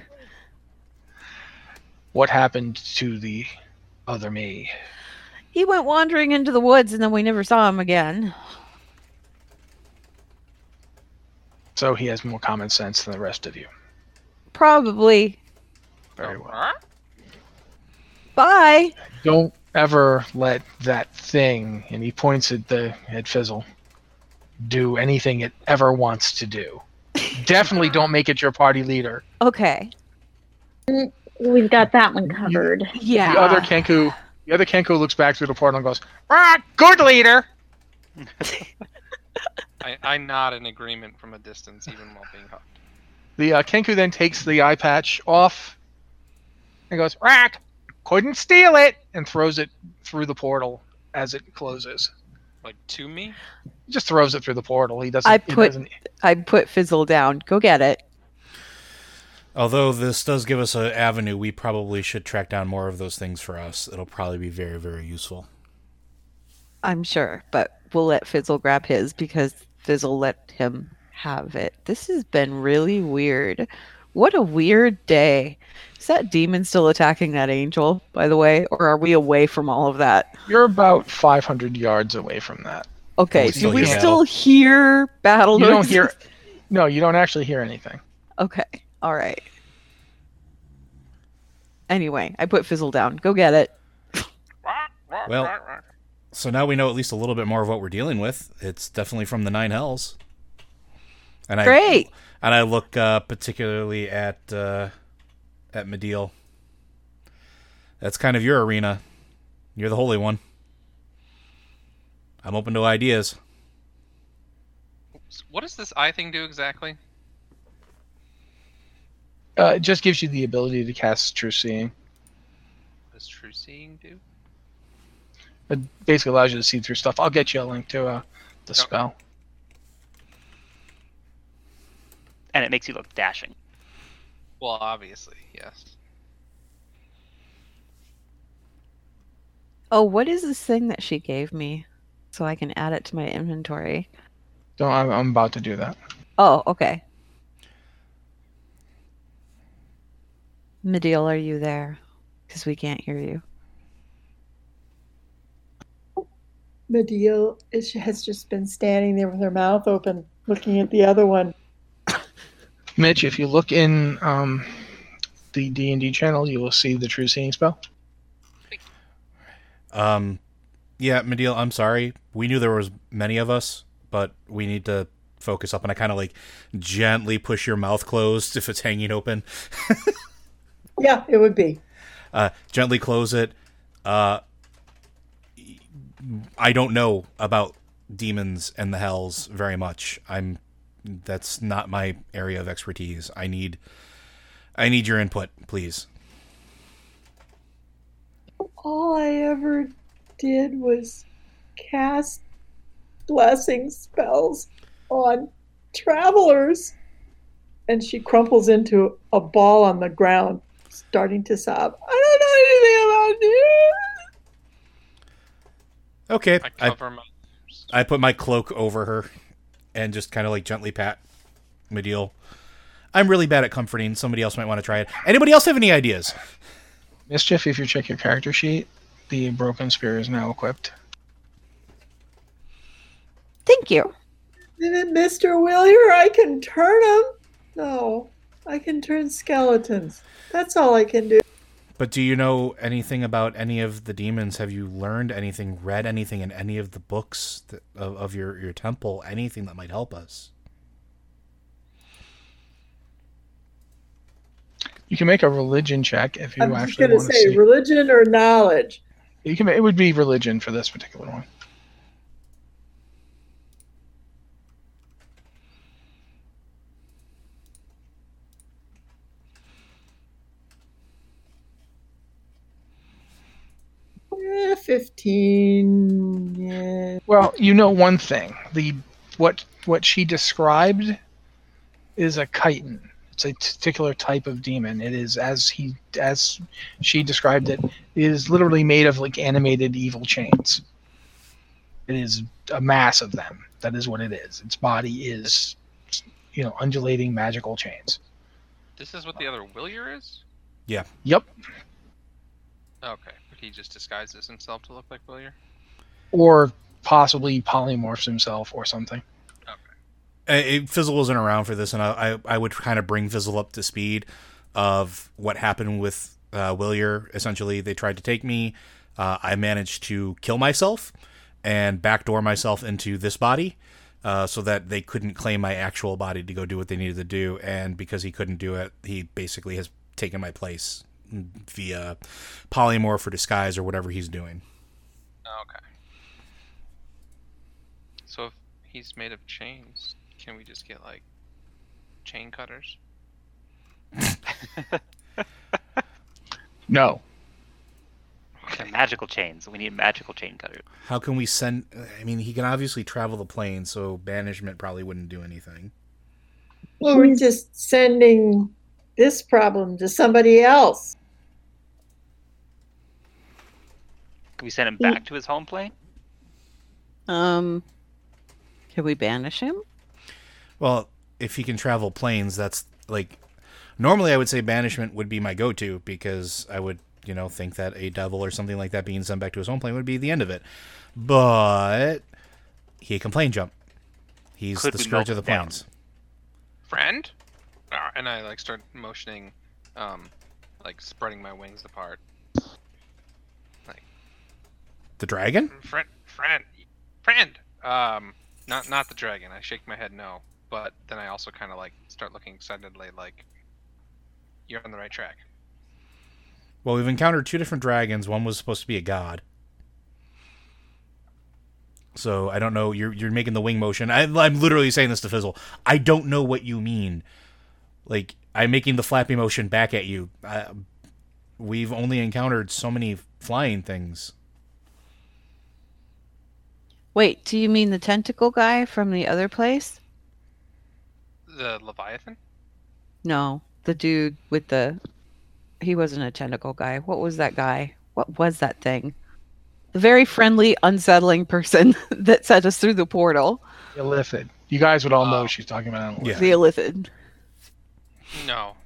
What happened to the other me? He went wandering into the woods, and then we never saw him again. So he has more common sense than the rest of you. Probably. Very well. Bye. Don't ever let that thing, and he points at Fizzle, do anything it ever wants to do. Definitely don't make it your party leader. Okay. We've got that one covered. Yeah. The other Kenku looks back through the portal and goes, good leader! I nod in agreement from a distance, even while being hugged. The Kenku then takes the eye patch off and goes, couldn't steal it! And throws it through the portal as it closes. Like, to me? He just throws it through the portal. I put Fizzle down. Go get it. Although this does give us an avenue, we probably should track down more of those things for us. It'll probably be very, very useful. I'm sure, but we'll let Fizzle grab his because Fizzle let him have it. This has been really weird. What a weird day. Is that demon still attacking that angel, by the way? Or are we away from all of that? You're about 500 yards away from that. Okay, do we still hear battle noises? No, you don't actually hear anything. Okay, all right. Anyway, I put Fizzle down. Go get it. Well... So now we know at least a little bit more of what we're dealing with. It's definitely from the Nine Hells. And great. I look particularly at Medeal. That's kind of your arena. You're the holy one. I'm open to ideas. What does this eye thing do exactly? It just gives you the ability to cast true seeing. What does true seeing do? It basically allows you to see through stuff. I'll get you a link to the spell. And it makes you look dashing. Well, obviously, yes. Oh, what is this thing that she gave me? So I can add it to my inventory. Don't, I'm about to do that. Oh, okay. Medeal, are you there? Because we can't hear you. Medeal has just been standing there with her mouth open, looking at the other one. Mitch, if you look in the D&D channel, you will see the true seeing spell. Yeah, Medeal, I'm sorry. We knew there was many of us, but we need to focus up. And I kind of like gently push your mouth closed if it's hanging open. Yeah, it would be. Gently close it. I don't know about demons and the hells very much. That's not my area of expertise. I need your input, please. All I ever did was cast blessing spells on travelers. And she crumples into a ball on the ground, starting to sob. I don't know anything about you. Okay, I put my cloak over her and just kind of like gently pat Medeal. I'm really bad at comforting. Somebody else might want to try it. Anybody else have any ideas? Mischief, if you check your character sheet, the broken spear is now equipped. Thank you. Isn't it Mr. Willier? I can turn him. No, I can turn skeletons. That's all I can do. But do you know anything about any of the demons? Have you learned anything, read anything in any of the books that, of your temple? Anything that might help us? You can make a religion check if you actually want to see. I'm just going to say religion or knowledge. You can. It would be religion for this particular one. Yeah, 15. Yeah. Well, you know one thing. What she described is a chitin. It's a particular type of demon. It is, as she described it, is literally made of like animated evil chains. It is a mass of them. That is what it is. Its body is, you know, undulating magical chains. This is what the other Willier is? Yeah. Yep. Okay. But he just disguises himself to look like Willier? Or possibly polymorphs himself or something. Fizzle wasn't around for this, and I would kind of bring Fizzle up to speed of what happened with Willier. Essentially, they tried to take me. I managed to kill myself and backdoor myself into this body so that they couldn't claim my actual body to go do what they needed to do. And because he couldn't do it, he basically has taken my place via polymorph or disguise or whatever he's doing. Okay. So if he's made of chains... Can we just get, like, chain cutters? No. They're magical chains. We need magical chain cutters. How can we send... I mean, he can obviously travel the plane, so banishment probably wouldn't do anything. Well, we're just sending this problem to somebody else. Can we send him back to his home plane? Can we banish him? Well, if he can travel planes, that's like... Normally I would say banishment would be my go-to because I would, you know, think that a devil or something like that being sent back to his home plane would be the end of it. But he can plane jump. He's the scourge of the planes. Friend? And I, like, start motioning, like, spreading my wings apart. Like, the dragon? Friend! Not the dragon. I shake my head no. But then I also kind of like start looking excitedly like you're on the right track. Well, we've encountered two different dragons. One was supposed to be a god. So I don't know. You're making the wing motion. I'm literally saying this to Fizzle. I don't know what you mean. Like, I'm making the flappy motion back at you. We've only encountered so many flying things. Wait, do you mean the tentacle guy from the other place? The Leviathan? No, the dude with the... He wasn't a tentacle guy. What was that guy? What was that thing? The very friendly, unsettling person that sent us through the portal. The Illithid. You guys would all know she's talking about. Yeah. The Illithid. No.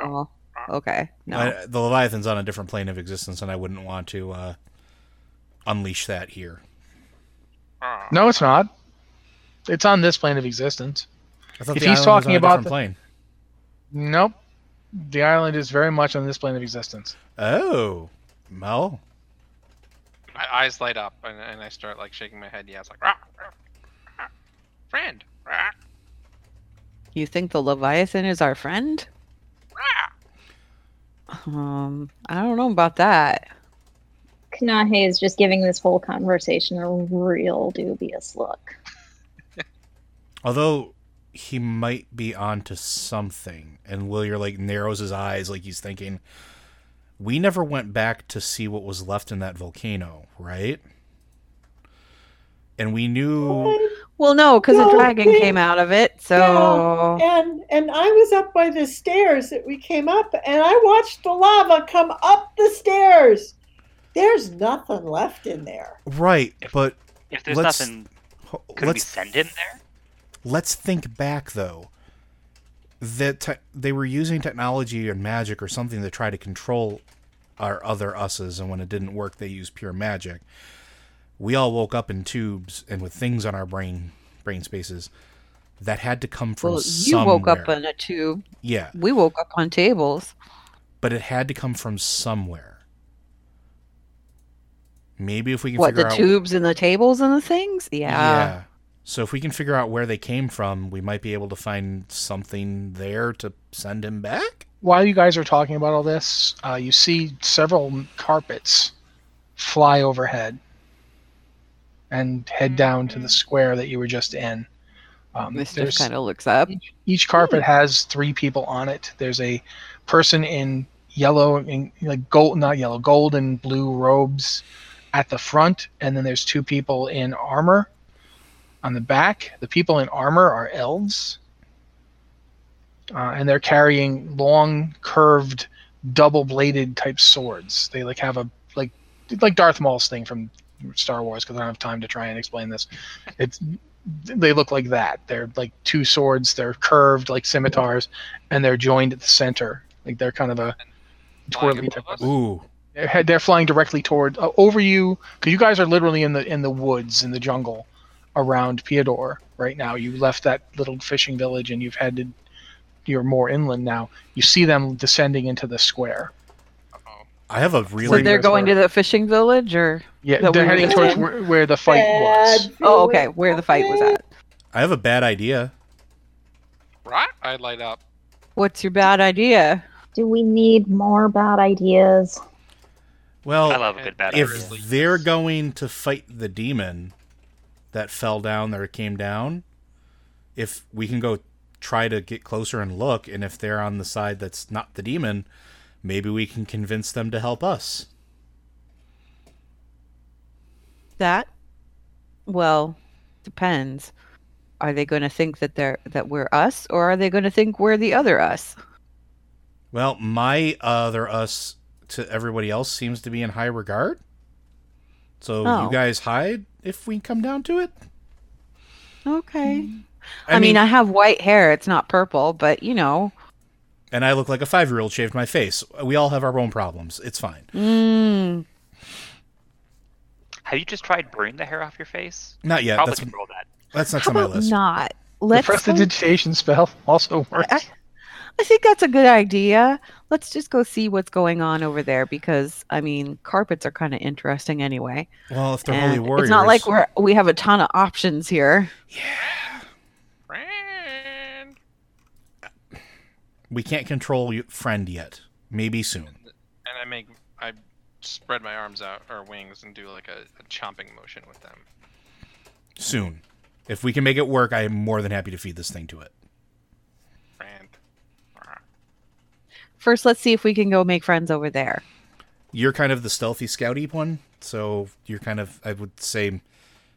Oh, okay. No. The Leviathan's on a different plane of existence, and I wouldn't want to unleash that here. No, it's not. It's on this plane of existence. I thought if the he's talking was on a about the plane. Nope. The island is very much on this plane of existence. Oh. Mel? My eyes light up and I start like shaking my head. Yeah, it's like rah, rah, rah, friend. Rah. You think the Leviathan is our friend? Rah. I don't know about that. Kanahe is just giving this whole conversation a real dubious look. Although he might be onto something, and Willier like narrows his eyes like he's thinking, we never went back to see what was left in that volcano, right? And we knew... Well, no, because a dragon came out of it, so... Yeah. And I was up by the stairs that we came up, and I watched the lava come up the stairs. There's nothing left in there. Right, but... If there's nothing, could we send him there? Let's think back, though. that they were using technology and magic or something to try to control our other us's, and when it didn't work, they used pure magic. We all woke up in tubes and with things on our brain spaces that had to come from somewhere. You woke up in a tube. Yeah. We woke up on tables. But it had to come from somewhere. Maybe if we can figure out... What, the tubes and the tables and the things? Yeah. Yeah. So if we can figure out where they came from, we might be able to find something there to send him back? While you guys are talking about all this, you see several carpets fly overhead and head down to the square that you were just in. Mischief kind of looks up. Each carpet has three people on it. There's a person in yellow, in like gold and blue robes at the front, and then there's two people in armor on the back. The people in armor are elves, and they're carrying long, curved, double-bladed type swords. They like have a like Darth Maul's thing from Star Wars, because I don't have time to try and explain this. They look like that. They're like two swords. They're curved like scimitars, and they're joined at the center. Like they're kind of a twirly type. Ooh. They're flying directly toward over you, because you guys are literally in the woods, in the jungle around Piodor right now. You left that little fishing village and you've headed. You're more inland now. You see them descending into the square. I have a really. So they're going to the fishing village, or yeah, they're heading towards where the fight was. Oh, okay, where the fight was at. I have a bad idea. Right, I light up. What's your bad idea? Do we need more bad ideas? Well, I love a good bad idea. If they're going to fight the demon that fell down or came down, if we can go try to get closer and look, and if they're on the side that's not the demon. Maybe we can convince them to help us. That? Well, depends. Are they going to think that we're us, or are they going to think we're the other us? Well, my other us to everybody else seems to be in high regard. So you guys hide if we come down to it? Okay. I mean, I have white hair. It's not purple, but you know... And I look like a 5-year-old shaved my face. We all have our own problems. It's fine. Have you just tried burning the hair off your face? Not yet. Probably can roll that. That's not on my list. Not. Let's prestidigitation spell also works. I think that's a good idea. Let's just go see what's going on over there, because I mean, carpets are kind of interesting anyway. Well, if they're holy warriors, it's not like we have a ton of options here. Yeah. We can't control your friend yet. Maybe soon. And I spread my arms out, or wings, and do like a chomping motion with them. Soon. If we can make it work, I am more than happy to feed this thing to it. Friend. First, let's see if we can go make friends over there. You're kind of the stealthy scouty one, so you're kind of, I would say,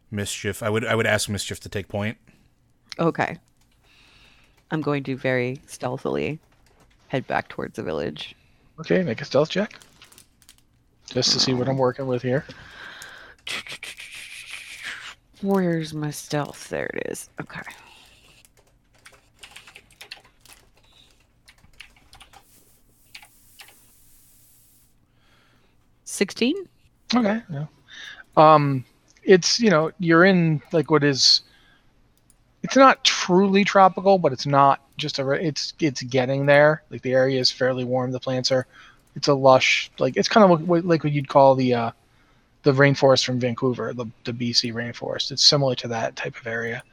Mischief. I would ask Mischief to take point. Okay. I'm going to very stealthily head back towards the village. Okay, make a stealth check. Just to see what I'm working with here. Where's my stealth? There it is. Okay. $16? Okay. Yeah. It's, you know, you're in like what is... It's not truly tropical, but it's not just it's getting there. Like the area is fairly warm. The plants are, it's a lush, like it's kind of like what you'd call the rainforest from Vancouver, the BC rainforest. It's similar to that type of area.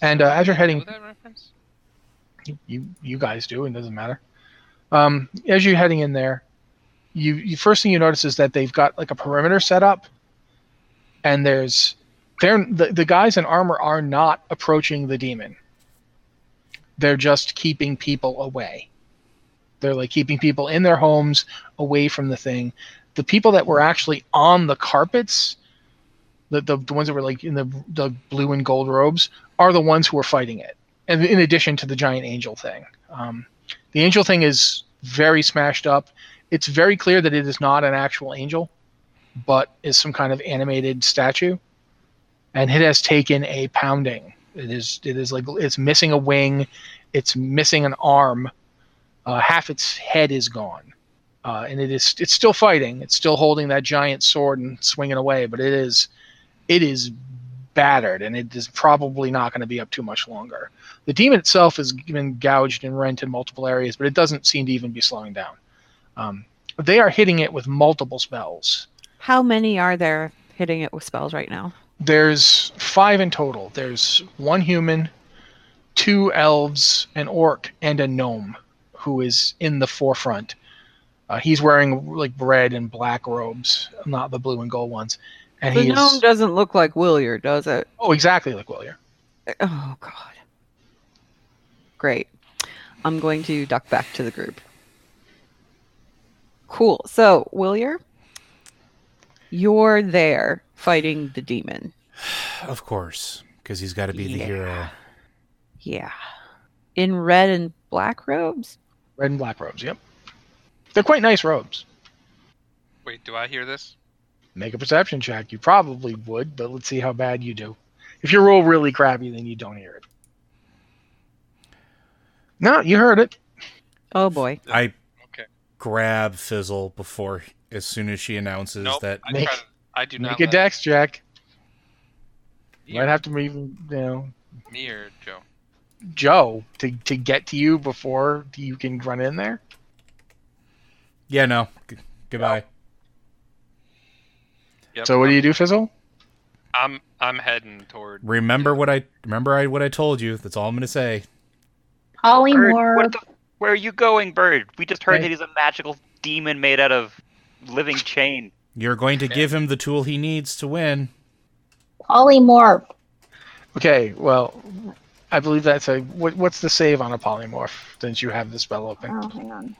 And as you're heading, you guys do, and it doesn't matter. As you're heading in there, you first thing you notice is that they've got like a perimeter set up, and there's. The guys in armor are not approaching the demon. They're just keeping people away. They're like keeping people in their homes, away from the thing. The people that were actually on the carpets, the ones that were like in the blue and gold robes, are the ones who were fighting it. And in addition to the giant angel thing. The angel thing is very smashed up. It's very clear that it is not an actual angel, but is some kind of animated statue. And it has taken a pounding. It is like it's missing a wing. It's missing an arm. Half its head is gone. And it's still fighting. It's still holding that giant sword and swinging away, but it is battered, and it is probably not going to be up too much longer. The demon itself has been gouged and rent in multiple areas, but it doesn't seem to even be slowing down. They are hitting it with multiple spells. How many are there hitting it with spells right now? There's 5 in total. There's 1 human, 2 elves, an orc, and a gnome who is in the forefront. He's wearing like red and black robes, not the blue and gold ones. And the gnome doesn't look like Willier, does it? Oh, exactly like Willier. Oh, God. Great. I'm going to duck back to the group. Cool. So, Willier, you're there fighting the demon. Of course, because he's got to be the hero. Yeah. In red and black robes? Red and black robes, yep. They're quite nice robes. Wait, do I hear this? Make a perception check. You probably would, but let's see how bad you do. If you roll really crappy, then you don't hear it. No, you heard it. Oh, boy. I grab Fizzle as soon as she announces that... Make a dex check. You might have to move, Me or Joe? Joe, to get to you before you can run in there? Yeah, no. Goodbye. No. Yep, so what do you do, Fizzle? I'm heading toward. Remember what I told you. That's all I'm gonna say. Polymorph. Where are you going, Bird? We just heard that he's a magical demon made out of living chain. You're going to give him the tool he needs to win. Polymorph. Okay. Well, I believe that's a. What's the save on a polymorph? Since you have the spell open. Oh, hang on.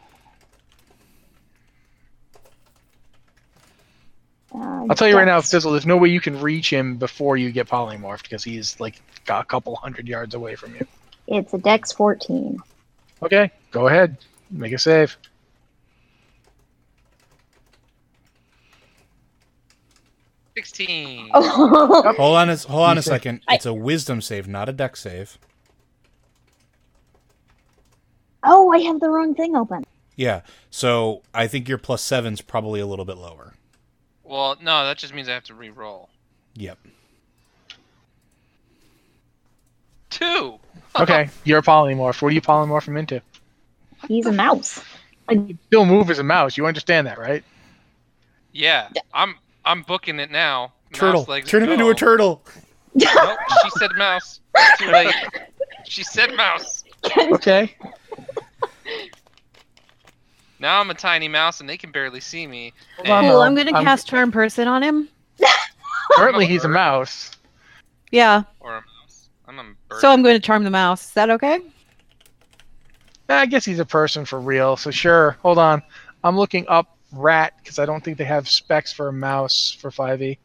I'll tell you right now, Fizzle, there's no way you can reach him before you get polymorphed because he's like a couple 100 yards away from you. It's a Dex 14. Okay, go ahead. Make a save. Oh. Hold on a second. It's a wisdom save, not a Dex save. Oh, I have the wrong thing open. Yeah, so I think your +7's probably a little bit lower. Well, no, that just means I have to re-roll. Yep. 2! Okay, you're a polymorph. What do you polymorph him into? He's a mouse. You still move as a mouse. You understand that, right? Yeah. I'm booking it now. Turtle. Turn him into a turtle. Nope, she said mouse. Too late. She said mouse. Okay. Now I'm a tiny mouse and they can barely see me. Well, I'm going to cast Charm Person on him. Currently he's a mouse. Yeah. Or a mouse. I'm a bird. So I'm going to charm the mouse. Is that okay? I guess he's a person for real. So sure. Hold on. I'm looking up rat because I don't think they have specs for a mouse for 5e.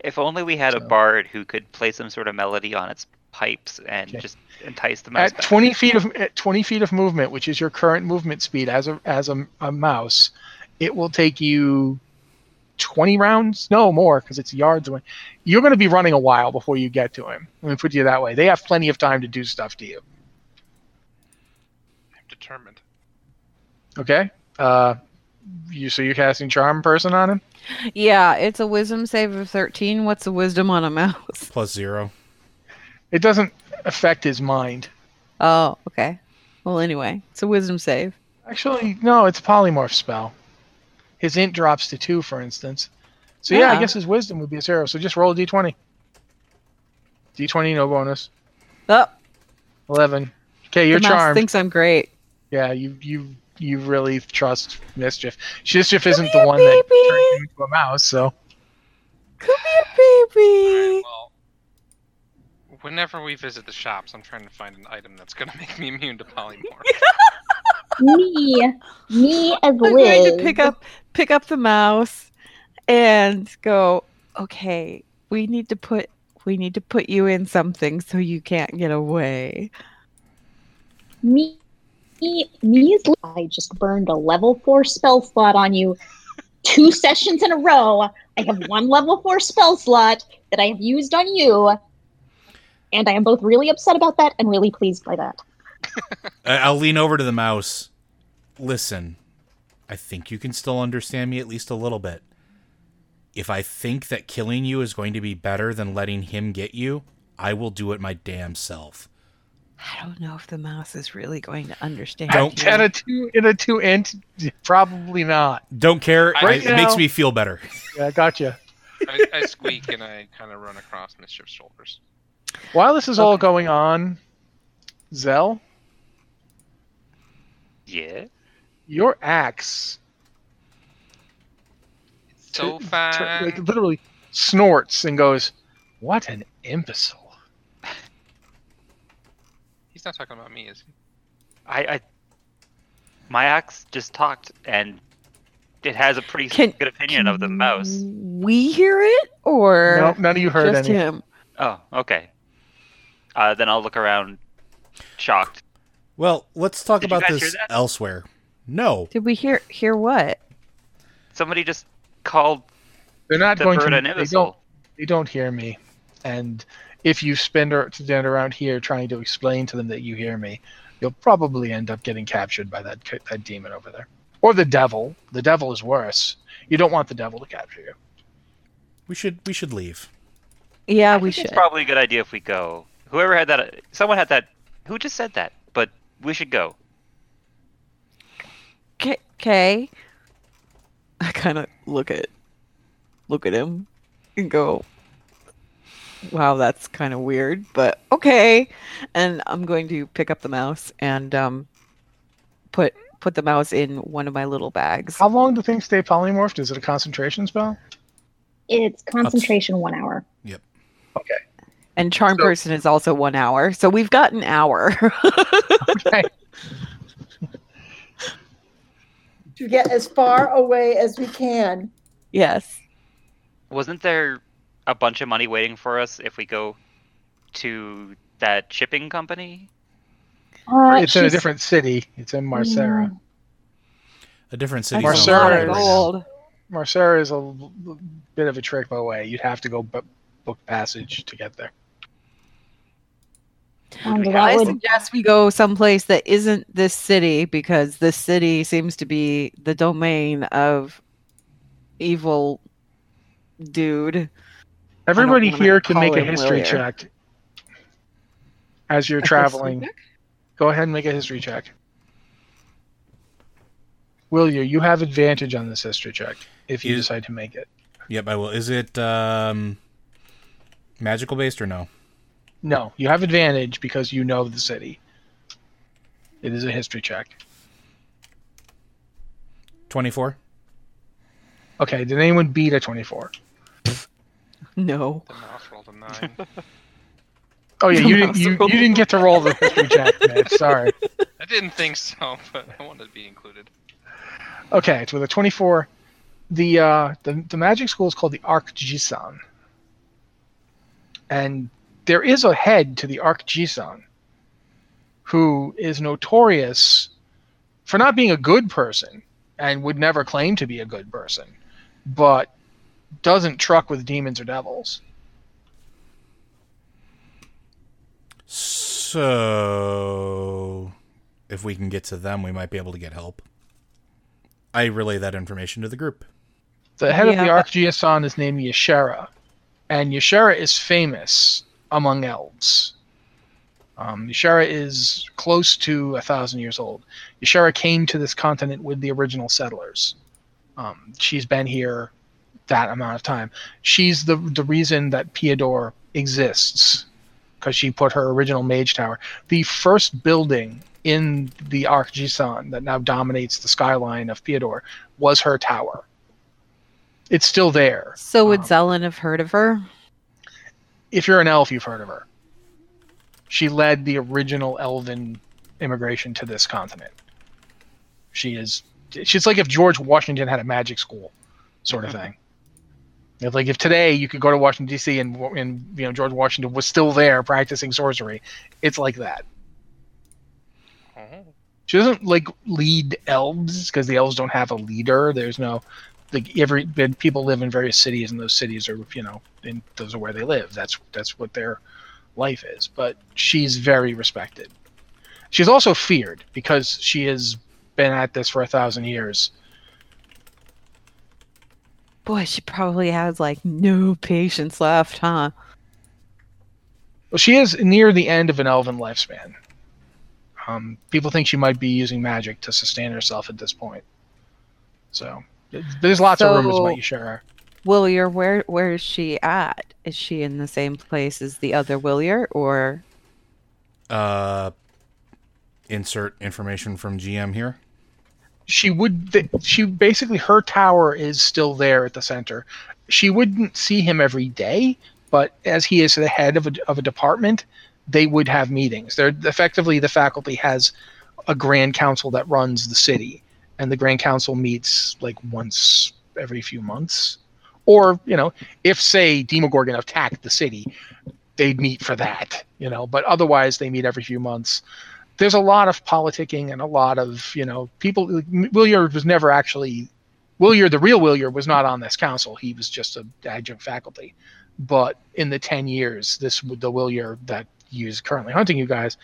If only we had a bard who could play some sort of melody on its pipes and just entice the mouse. At 20 feet of movement, which is your current movement speed as a mouse, it will take you 20 rounds? No, more, because it's yards away. You're going to be running a while before you get to him. Let me put you that way. They have plenty of time to do stuff to you. I'm determined. Okay. So you're casting Charm Person on him? Yeah, it's a wisdom save of 13. What's the wisdom on a mouse? +0. It doesn't affect his mind. Oh, okay. Well, anyway, it's a wisdom save. Actually, no, it's a polymorph spell. His int drops to 2, for instance. So yeah, I guess his wisdom would be a 0. So just roll a d20. D20, no bonus. Oh. 11. Okay, you're charmed. Thinks I'm great. Yeah, you really trust Mischief. Mischief isn't the one that turned you into a mouse, so. Come here, baby. Right, well. Whenever we visit the shops, I'm trying to find an item that's going to make me immune to polymorph. me as Liz. I'm going to pick up the mouse, and go. Okay, we need to put you in something so you can't get away. Me as Liz. I just burned a level 4 spell slot on you. 2 sessions in a row. I have 1 level 4 spell slot that I have used on you. And I am both really upset about that and really pleased by that. I'll lean over to the mouse. Listen, I think you can still understand me at least a little bit. If I think that killing you is going to be better than letting him get you, I will do it my damn self. I don't know if the mouse is really going to understand. Probably not. Don't care. It makes me feel better. Yeah, I gotcha. I squeak and I kind of run across Mischief's shoulders. While this is all going on, Zel? Yeah? Your axe... It's so fine. Literally snorts and goes, what an imbecile. He's not talking about me, is he? My axe just talked, and it has a pretty good opinion of the mouse. We hear it, or nope, none of you heard just him? Oh, okay. Then I'll look around, shocked. Well, let's talk about this elsewhere. No. Did we hear what? Somebody just called. They're not going to. They don't hear me, and. If you stand around here trying to explain to them that you hear me, you'll probably end up getting captured by that demon over there. Or the devil. The devil is worse. You don't want the devil to capture you. We should leave. Yeah, we should. It's probably a good idea if we go. Whoever had that... Someone had that... Who just said that? But we should go. Okay. I kind of look at him and go... Wow, that's kind of weird, but okay. And I'm going to pick up the mouse and put the mouse in one of my little bags. How long do things stay polymorphed? Is it a concentration spell? It's concentration 1 hour. Yep. Okay. And Charm Person is also 1 hour, so we've got an hour. Okay. To get as far away as we can. Yes. Wasn't there... a bunch of money waiting for us if we go to that shipping company? It's in a different city. It's in Marcera. Yeah. A different city. Marcera is a bit of a trip away. You'd have to go book passage to get there. I suggest we go someplace that isn't this city, because this city seems to be the domain of evil dude. Everybody here can make a history check as you're traveling. Go ahead and make a history check. Willier, you have advantage on this history check if you decide to make it. Yep, I will. Is it magical based or no? No, you have advantage because you know the city. It is a history check. 24. Okay, did anyone beat a 24? No. The mouse rolled a 9. Oh yeah, you didn't get to roll the history check, man. Sorry. I didn't think so, but I wanted to be included. Okay, it's with a 24. The magic school is called the Archgisan, and there is a head to the Archgisan, who is notorious for not being a good person and would never claim to be a good person, but doesn't truck with demons or devils. So, if we can get to them, we might be able to get help. I relay that information to the group. The head of the Archgisan is named Yshara, and Yshara is famous among elves. Yshara is close to 1,000 years old. Yshara came to this continent with the original settlers. She's been here that amount of time. She's the reason that Piodor exists, because she put her original mage tower. The first building in the Archgisan that now dominates the skyline of Piodor was her tower. It's still there. So would Zelen have heard of her? If you're an elf, you've heard of her. She led the original elven immigration to this continent. She's like if George Washington had a magic school, sort of thing. It's like if today you could go to Washington D.C. and you know George Washington was still there practicing sorcery, it's like that. She doesn't like lead elves because the elves don't have a leader. There's no like people live in various cities, and those cities are those are where they live. That's what their life is. But she's very respected, She's also feared because she has been at this for 1,000 years. Boy, she probably has like no patience left, huh? Well, she is near the end of an elven lifespan. People think she might be using magic to sustain herself at this point. So there's lots of rumors about Yshara. Willier, where is she at? Is she in the same place as the other Willier, or? Insert information from GM here. She would. She basically, her tower is still there at the center. She wouldn't see him every day, but as he is the head of a department, they would have meetings. They're effectively, the faculty has a grand council that runs the city, and the grand council meets like once every few months. Or, you know, if, say, Demogorgon attacked the city, they'd meet for that, you know. But otherwise, they meet every few months. There's a lot of politicking and a lot of, you know, people. Like, Willier was never actually... Willier, the real Willier, was not on this council. He was just an adjunct faculty. But in the 10 years, the Willier that is currently hunting you guys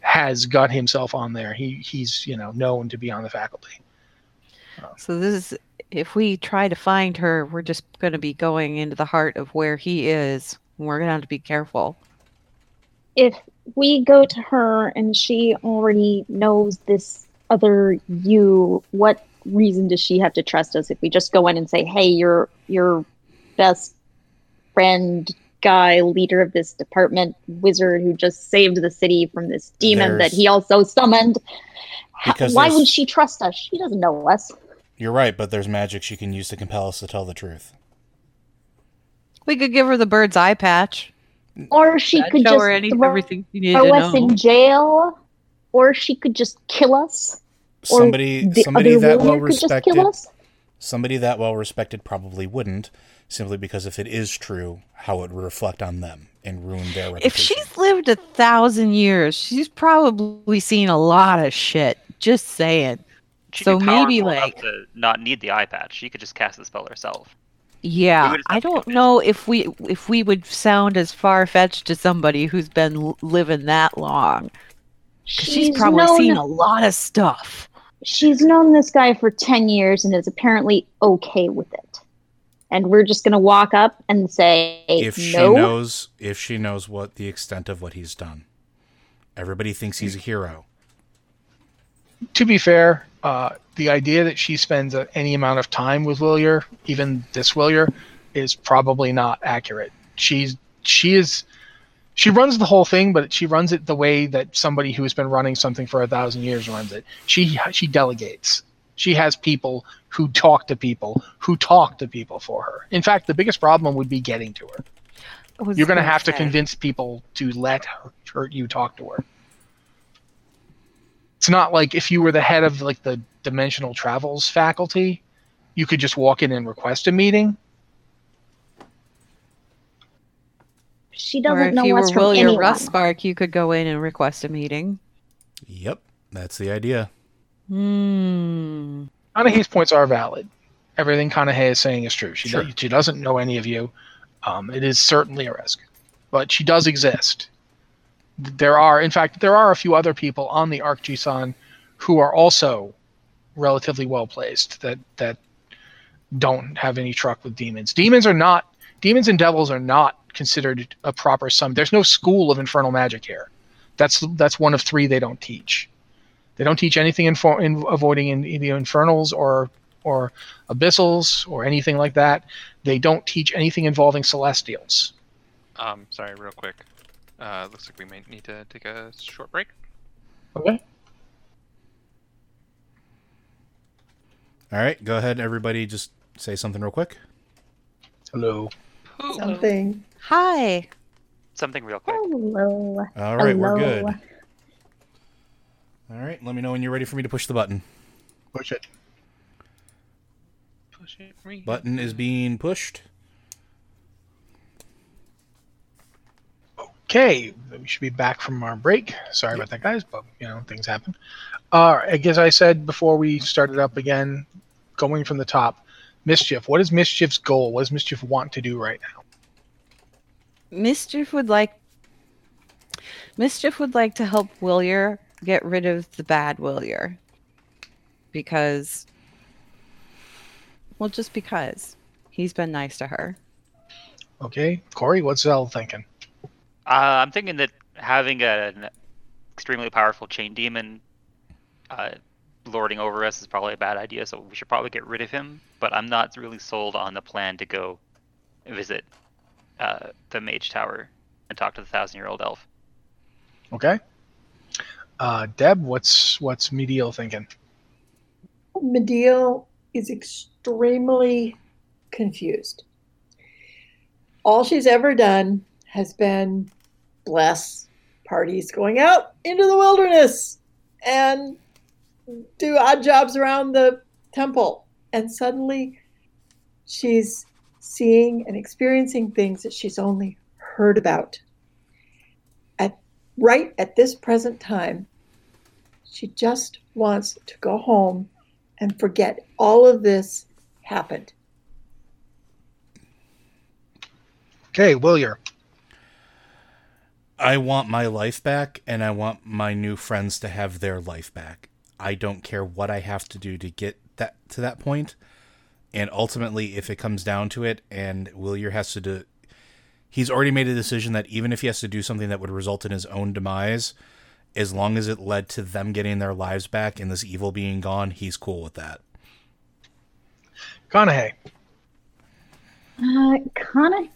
has got himself on there. He's, you know, known to be on the faculty. So this is... If we try to find her, we're just going to be going into the heart of where he is. And we're going to have to be careful. If we go to her and she already knows this other you, what reason does she have to trust us? If we just go in and say, hey, your best friend, guy, leader of this department, wizard who just saved the city from this demon that he also summoned. Why would she trust us? She doesn't know us. You're right, but there's magic she can use to compel us to tell the truth. We could give her the bird's eye patch. Or she could just throw us in jail. Or she could just kill us. Somebody that well-respected probably wouldn't, simply because if it is true, how it would reflect on them and ruin their reputation. If she's lived 1,000 years, she's probably seen a lot of shit. Just saying. She'd so maybe like to not need the eye patch. She could just cast the spell herself. Yeah, I don't know if we would sound as far fetched to somebody who's been living that long. She's probably seen a lot of stuff. She's known this guy for 10 years and is apparently okay with it. And we're just going to walk up and say, if she knows what the extent of what he's done. Everybody thinks he's a hero. To be fair, the idea that she spends any amount of time with Willier, even this Willier, is probably not accurate. She runs the whole thing, but she runs it the way that somebody who has been running something for 1,000 years runs it. She delegates. She has people who talk to people for her. In fact, the biggest problem would be getting to her. You're going to have to convince people to let you talk to her. It's not like if you were the head of like the dimensional travels faculty, you could just walk in and request a meeting. She doesn't know what's from anyone. Or if you were Willier Rustbark, you could go in and request a meeting. Yep, that's the idea. Kanahe's points are valid. Everything Kanahe is saying is true. She doesn't know any of you. It is certainly a risk, but she does exist. There are a few other people on the Archgisan who are also relatively well placed that don't have any truck with demons. Demons and devils are not considered a proper sum. There's no school of infernal magic here. That's one of three they don't teach. They don't teach anything in avoiding in the infernals or abyssals or anything like that. They don't teach anything involving celestials. Sorry, real quick. Looks like we might need to take a short break. Okay. All right, go ahead, everybody. Just say something real quick. Hello. Something. Hi. Something real quick. Hello. All right, we're good. All right, let me know when you're ready for me to push the button. Push it. Push it for me. Button is being pushed. Okay, we should be back from our break. Sorry about that, guys, but, you know, things happen. I guess I said before we started up again, going from the top, Mischief. What is Mischief's goal? What does Mischief want to do right now? Mischief would like to help Willier get rid of the bad Willier. Because, well, just because he's been nice to her. Okay, Corey, what's Zell thinking? I'm thinking that having an extremely powerful chain demon lording over us is probably a bad idea, so we should probably get rid of him. But I'm not really sold on the plan to go visit the mage tower and talk to the 1,000-year-old elf. Okay. Deb, what's Medeal thinking? Medeal is extremely confused. All she's ever done has been bless parties going out into the wilderness and do odd jobs around the temple. And suddenly she's seeing and experiencing things that she's only heard about. Right at this present time, she just wants to go home and forget all of this happened. Okay, Willier. I want my life back, and I want my new friends to have their life back. I don't care what I have to do to get that to that point. And ultimately, if it comes down to it, and Willier has to do... He's already made a decision that even if he has to do something that would result in his own demise, as long as it led to them getting their lives back and this evil being gone, he's cool with that. Kanahe. Kanahe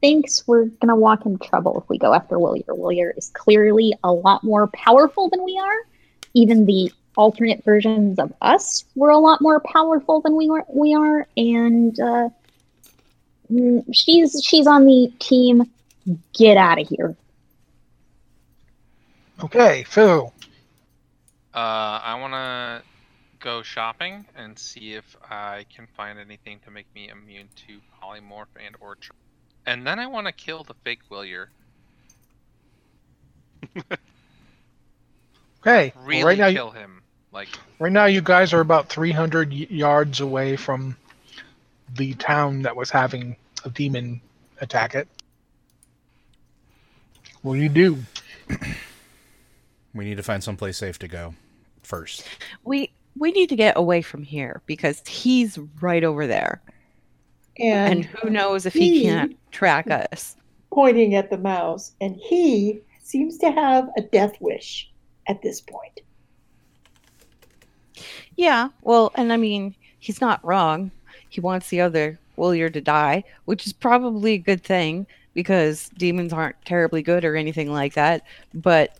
thinks we're going to walk in trouble if we go after Willier. Willier is clearly a lot more powerful than we are. Even the alternate versions of us were a lot more powerful than we are. And... She's on the team. Get out of here. Okay, Phil. I want to go shopping and see if I can find anything to make me immune to polymorph and or. And then I want to kill the fake Willier. Okay, really right now kill him. Like right now, you guys are about 300 yards away from the town that was having a demon attack it. What do you do? We need to find someplace safe to go first. We need to get away from here because he's right over there. And who knows if he can't track us. Pointing at the mouse, and he seems to have a death wish at this point. Yeah, well, and I mean, he's not wrong. He wants the other Willier to die, which is probably a good thing because demons aren't terribly good or anything like that. But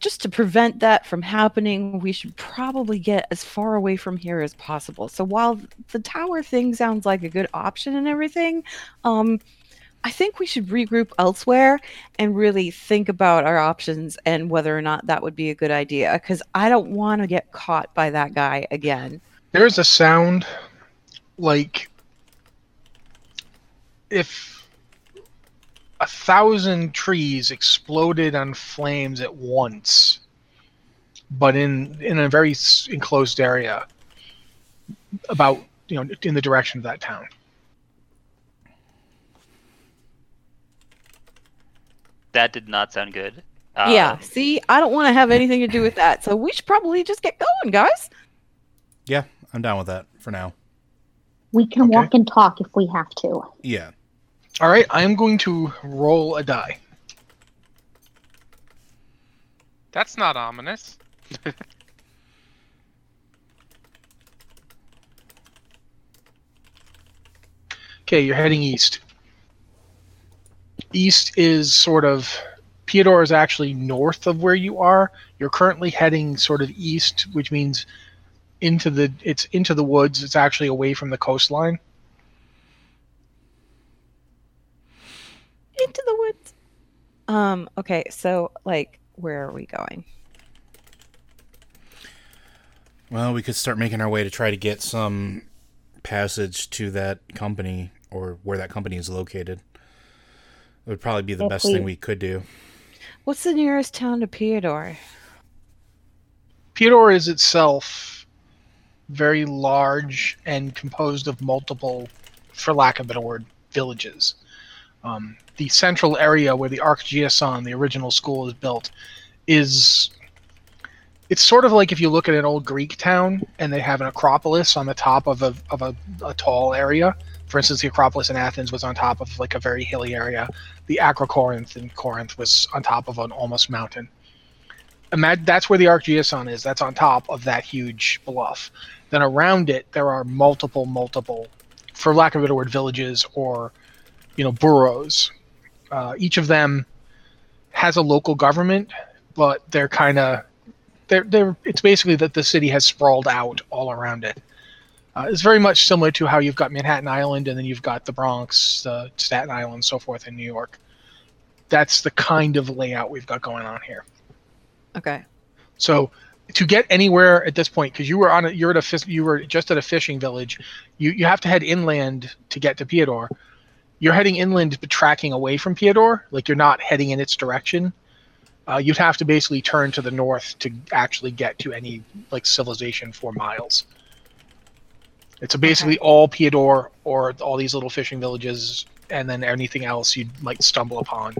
just to prevent that from happening, we should probably get as far away from here as possible. So while the tower thing sounds like a good option and everything, I think we should regroup elsewhere and really think about our options and whether or not that would be a good idea, because I don't want to get caught by that guy again. There's a sound... Like, if 1,000 trees exploded on flames at once, but in a very enclosed area, about, you know, in the direction of that town. That did not sound good. Yeah, see, I don't want to have anything to do with that, so we should probably just get going, guys. Yeah, I'm down with that for now. We can walk and talk if we have to. Yeah. All right, I'm going to roll a die. That's not ominous. Okay, you're heading east. East is sort of... Piodor is actually north of where you are. You're currently heading sort of east, which means... It's into the woods. It's actually away from the coastline. Into the woods. Okay. So, like, where are we going? Well, we could start making our way to try to get some passage to that company or where that company is located. It would probably be the best thing we could do. What's the nearest town to Piodor? Piodor is itself very large and composed of multiple, for lack of a better word, villages. The central area where the Archgisan, the original school, is built, is... It's sort of like if you look at an old Greek town and they have an Acropolis on the top of a tall area. For instance, the Acropolis in Athens was on top of like a very hilly area. The Acrocorinth in Corinth was on top of an almost mountain. Imagine, that's where the Archgisan is. That's on top of that huge bluff. Then around it, there are multiple, for lack of a better word, villages or, you know, boroughs. Each of them has a local government, but they're kind of... It's basically that the city has sprawled out all around it. It's very much similar to how you've got Manhattan Island, and then you've got the Bronx, Staten Island, and so forth in New York. That's the kind of layout we've got going on here. Okay. So to get anywhere at this point, because you were just at a fishing village, you have to head inland to get to Piodor. You're heading inland, but tracking away from Piodor, like you're not heading in its direction. You'd have to basically turn to the north to actually get to any like civilization for miles. It's basically all Piodor or all these little fishing villages, and then anything else you might stumble upon.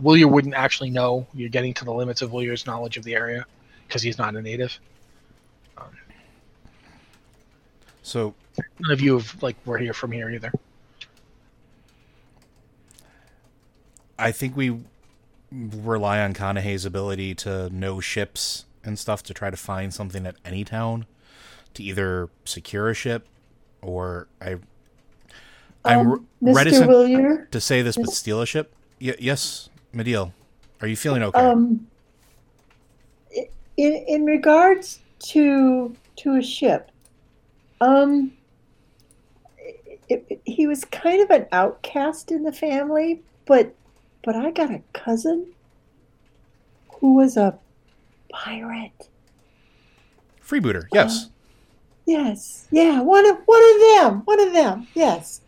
Willier wouldn't actually know. You're getting to the limits of Willier's knowledge of the area because he's not a native. So none of you have, like, were here from here either. I think we rely on Kanahe's ability to know ships and stuff to try to find something at any town to either secure a ship or I'm reticent Willier, to say this, but steal a ship. Yes, Medeal, are you feeling okay? In regards to a ship, he was kind of an outcast in the family, but I got a cousin who was a pirate. Freebooter, yes. Yes, yeah, one of them, yes.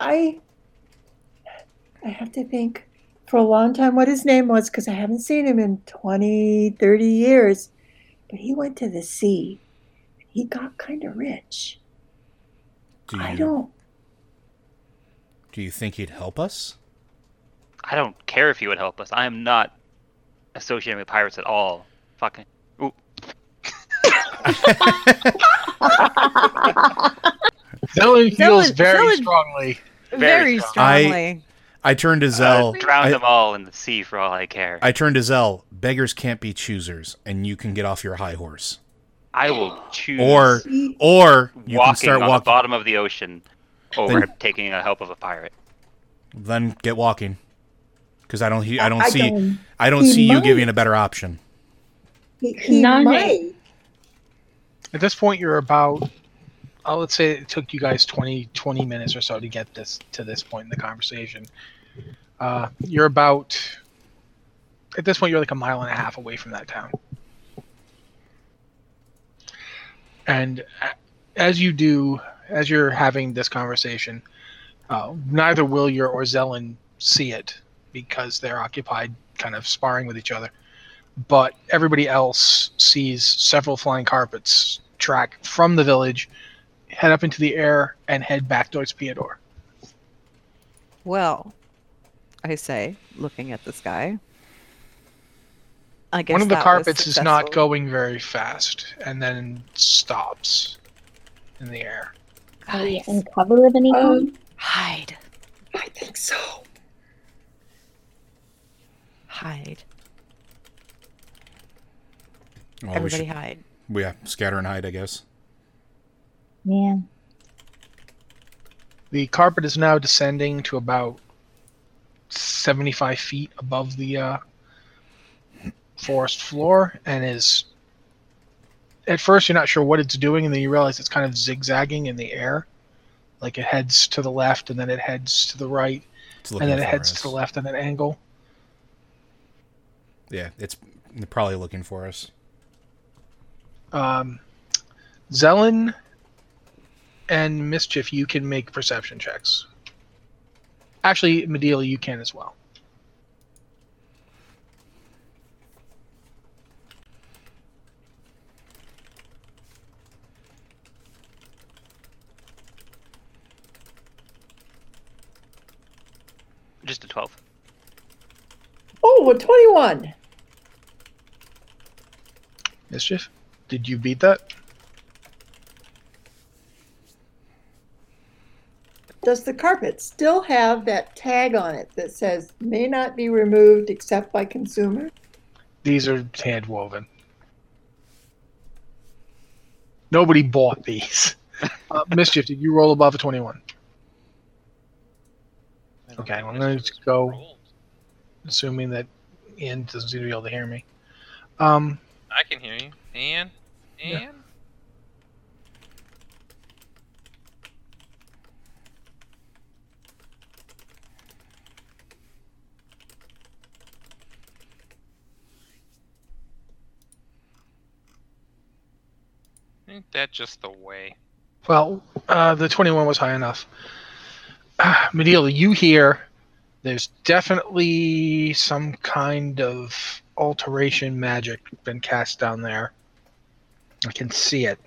I have to think for a long time what his name was, because I haven't seen him in 20, 30 years. But he went to the sea. He got kind of rich. Do you think he'd help us? I don't care if he would help us. I am not associating with pirates at all. Fucking. Ooh. Zelen feels very strongly. Very strongly. I turned to Zell. Drown them all in the sea for all I care. I turned to Zell. Beggars can't be choosers, and you can get off your high horse. I will choose. Or you can start walking on the bottom of the ocean over taking the help of a pirate. Then get walking. Because I don't see you giving a better option. He might. At this point, you're about... let's say it took you guys 20 minutes or so to get to this point in the conversation. You're about... At this point, you're like a mile and a half away from that town. And as you're having this conversation, neither Willier or Zelen see it, because they're occupied kind of sparring with each other. But everybody else sees several flying carpets track from the village, head up into the air, and head back towards Piodor. Well, I say, looking at the sky, I guess one of the carpets is not going very fast, and then stops in the air. Are we in cover of anything? Hide. I think so. Hide. Well, everybody hide. Yeah, scatter and hide, I guess. Yeah. The carpet is now descending to about 75 feet above the forest floor, and is... At first, you're not sure what it's doing, and then you realize it's kind of zigzagging in the air. Like, it heads to the left, and then it heads to the right, and then it heads to the left at an angle. Yeah, it's probably looking for us. Zelen and Mischief, you can make perception checks. Actually, Medeal, you can as well. Just a 12. Oh, a 21. Mischief, did you beat that? Does the carpet still have that tag on it that says, may not be removed except by consumer? These are hand-woven. Nobody bought these. Mischief, did you roll above a 21? Okay, I'm going to go, assuming that Ian doesn't seem to be able to hear me. I can hear you. Ian? Ian? Yeah. Ain't that just the way? Well, the 21 was high enough. Medeal, you hear there's definitely some kind of alteration magic been cast down there. I can see it.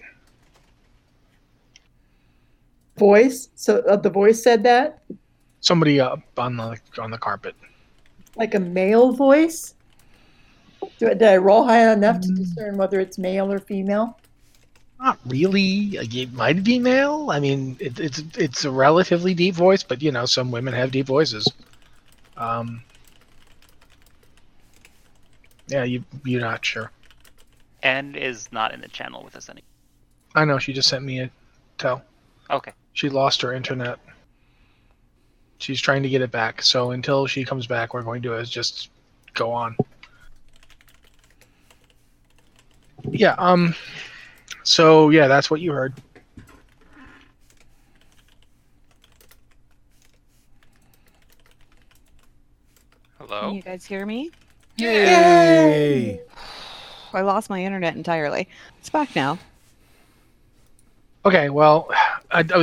Voice? So the voice said that? Somebody up on the carpet. Like a male voice? Did I roll high enough to discern whether it's male or female? Not really. It might be male. I mean, it's a relatively deep voice, but you know, some women have deep voices. Yeah, you're not sure. Anne is not in the channel with us anymore. I know. She just sent me a tell. Okay. She lost her internet. She's trying to get it back. So until she comes back, we're going to just go on. Yeah. So, yeah, that's what you heard. Hello? Can you guys hear me? Yay! I lost my internet entirely. It's back now. Okay, well,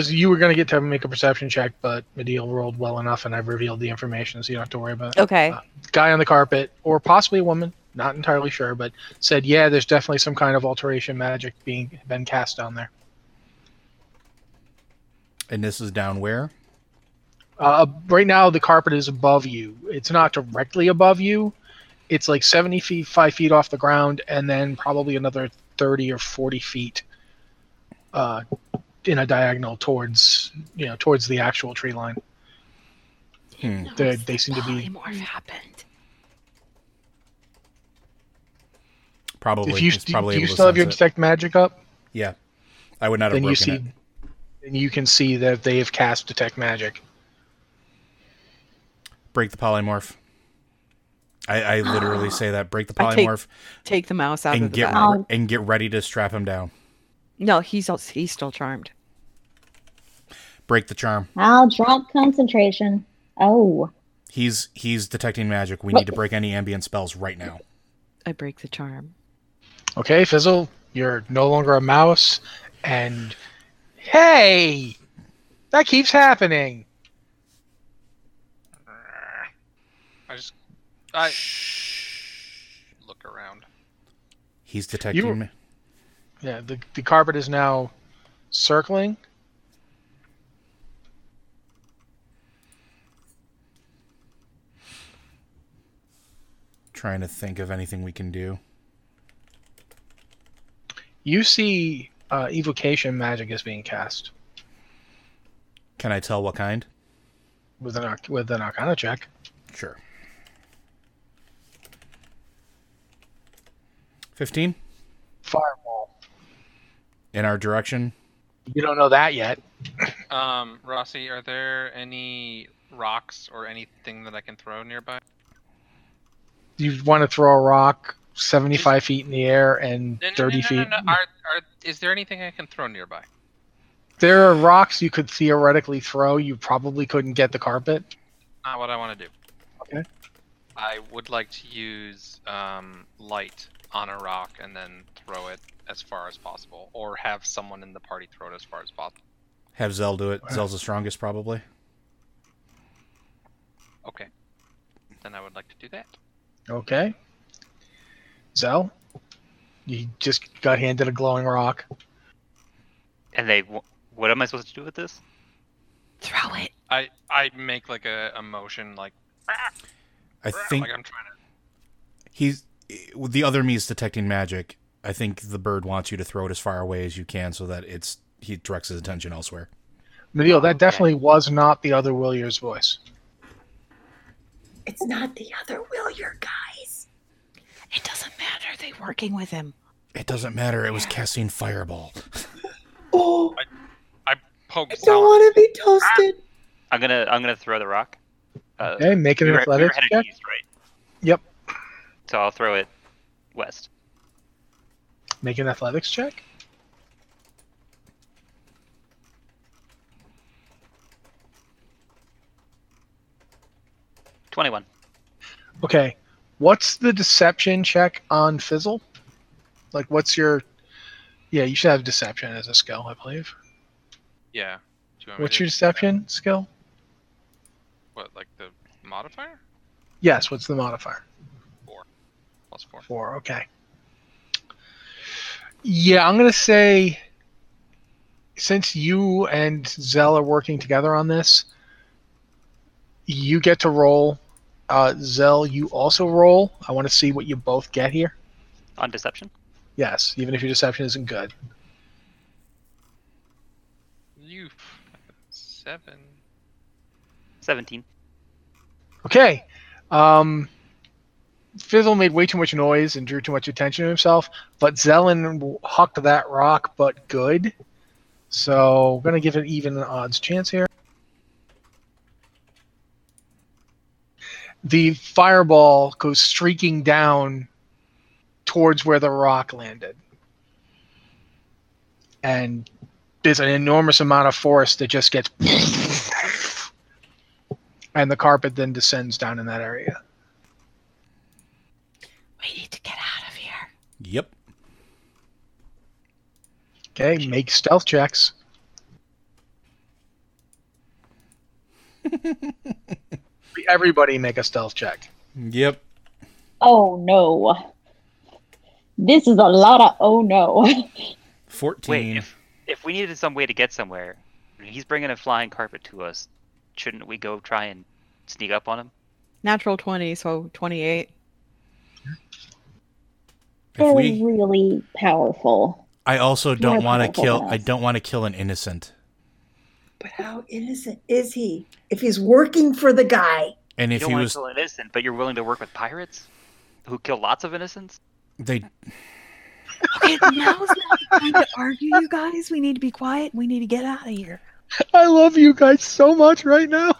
you were going to get to make a perception check, but Medeal rolled well enough, and I've revealed the information, so you don't have to worry about it. Okay. Guy on the carpet, or possibly a woman. Not entirely sure, but said, yeah, there's definitely some kind of alteration magic been cast down there. And this is down where? Right now, the carpet is above you. It's not directly above you. It's like 75 feet off the ground, and then probably another 30 or 40 feet in a diagonal towards the actual tree line. They seem to be. More happened. Probably. Do you still have your detect magic up? Yeah. I would not have broken it. And you can see that they have cast detect magic. Break the polymorph. I literally say that. Break the polymorph. Take the mouse out of the bag. And get ready to strap him down. No, he's still charmed. Break the charm. I'll drop concentration. Oh. He's detecting magic. We need to break any ambient spells right now. I break the charm. Okay, Fizzle, you're no longer a mouse, and hey, that keeps happening. I look around. He's detecting me. Yeah, the carpet is now circling. Trying to think of anything we can do. You see evocation magic is being cast. Can I tell what kind? With an arcana check. Sure. 15? Firewall. In our direction? You don't know that yet. Rossi, are there any rocks or anything that I can throw nearby? You want to throw a rock 75 feet in the air and 30 feet? No. Is there anything I can throw nearby? There are rocks you could theoretically throw. You probably couldn't get the carpet. Not what I want to do. Okay. I would like to use light on a rock and then throw it as far as possible, or have someone in the party throw it as far as possible. Have Zel do it. Okay. Zel's the strongest, probably. Okay. Then I would like to do that. Okay. Zel, you just got handed a glowing rock. And what am I supposed to do with this? Throw it. I make like a motion like. I think like I'm trying to. The other me is detecting magic. I think the bird wants you to throw it as far away as you can so that he directs his attention elsewhere. Medeal, that definitely was not the other Willier's voice. It's not the other Willier, guys. It doesn't matter. They're working with him. It doesn't matter. It was casting Fireball. Oh. I poked. I don't want to be toasted. I'm gonna throw the rock. Okay, make an athletics check. We're headed east, right? Yep. So I'll throw it west. Make an athletics check. $21. Okay. What's the deception check on Fizzle? Like, what's your... Yeah, you should have deception as a skill, I believe. Yeah. What's your deception skill? What, like the modifier? Yes, what's the modifier? 4. Plus 4. 4, okay. Yeah, I'm going to say... Since you and Zell are working together on this, you get to roll... Zell, you also roll. I want to see what you both get here. On deception? Yes, even if your deception isn't good. You 17. Okay. Fizzle made way too much noise and drew too much attention to himself, but Zelen hucked that rock, but good. So we're going to give it even an odds chance here. The fireball goes streaking down towards where the rock landed. And there's an enormous amount of force that just gets... and the carpet then descends down in that area. We need to get out of here. Yep. Okay, make stealth checks. Everybody make a stealth check. Yep. Oh no. This is a lot of oh no. 14. Wait, if we needed some way to get somewhere, he's bringing a flying carpet to us. Shouldn't we go try and sneak up on him? Natural 20, so 28. They're really powerful. I also don't want to kill. I don't want to kill an innocent. But how innocent is he? If he's working for the guy, and if you don't want to kill an innocent, but you're willing to work with pirates who kill lots of innocents, they. Okay, now's not the time to argue, you guys. We need to be quiet. We need to get out of here. I love you guys so much right now.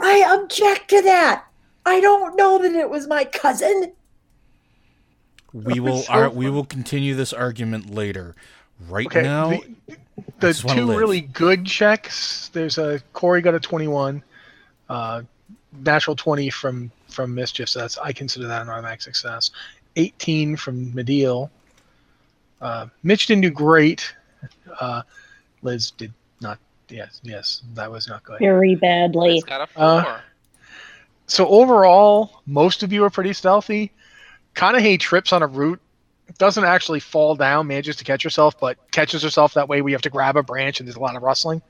I object to that. I don't know that it was my cousin. We will continue this argument later. Right okay, now, the two really good checks. There's a Corey got a 21, natural 20 from Mischief. So that's I consider that an automatic success. 18 from Medeal. Mitch didn't do great. Liz did not. Yes, that was not good. Very badly. It's got a 4. So overall, most of you are pretty stealthy. Kanahe trips on a root. Doesn't actually fall down, manages to catch herself, but catches herself that way. We have to grab a branch, and there's a lot of rustling.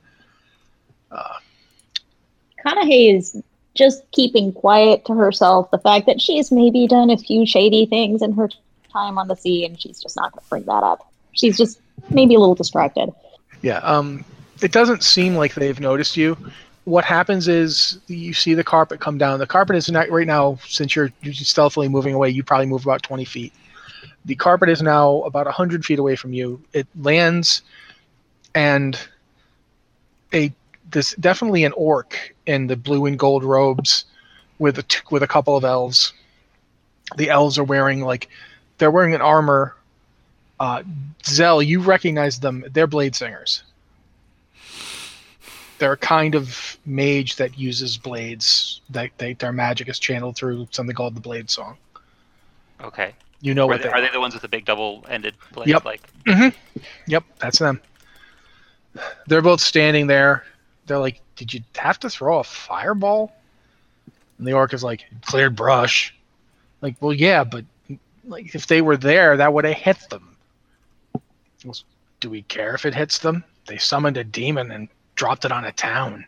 Kanahe is just keeping quiet to herself. The fact that she's maybe done a few shady things in her time on the sea, and she's just not going to bring that up. She's just maybe a little distracted. Yeah, it doesn't seem like they've noticed you. What happens is you see the carpet come down. The carpet is not right now, since you're stealthily moving away, you probably move about 20 feet. The carpet is now about 100 feet away from you. It lands, and this definitely an orc in the blue and gold robes with a couple of elves. The elves are wearing they're wearing an armor. Zell, you recognize them. They're blade singers. They're a kind of mage that uses blades. Their magic is channeled through something called the Blade Song. Okay. You know what they are. Are they the ones with the big double-ended blades? Yep. Yep, that's them. They're both standing there. They're like, did you have to throw a fireball? And the orc is like, cleared brush. Like, well, yeah, but if they were there, that would have hit them. Well, do we care if it hits them? They summoned a demon and dropped it on a town.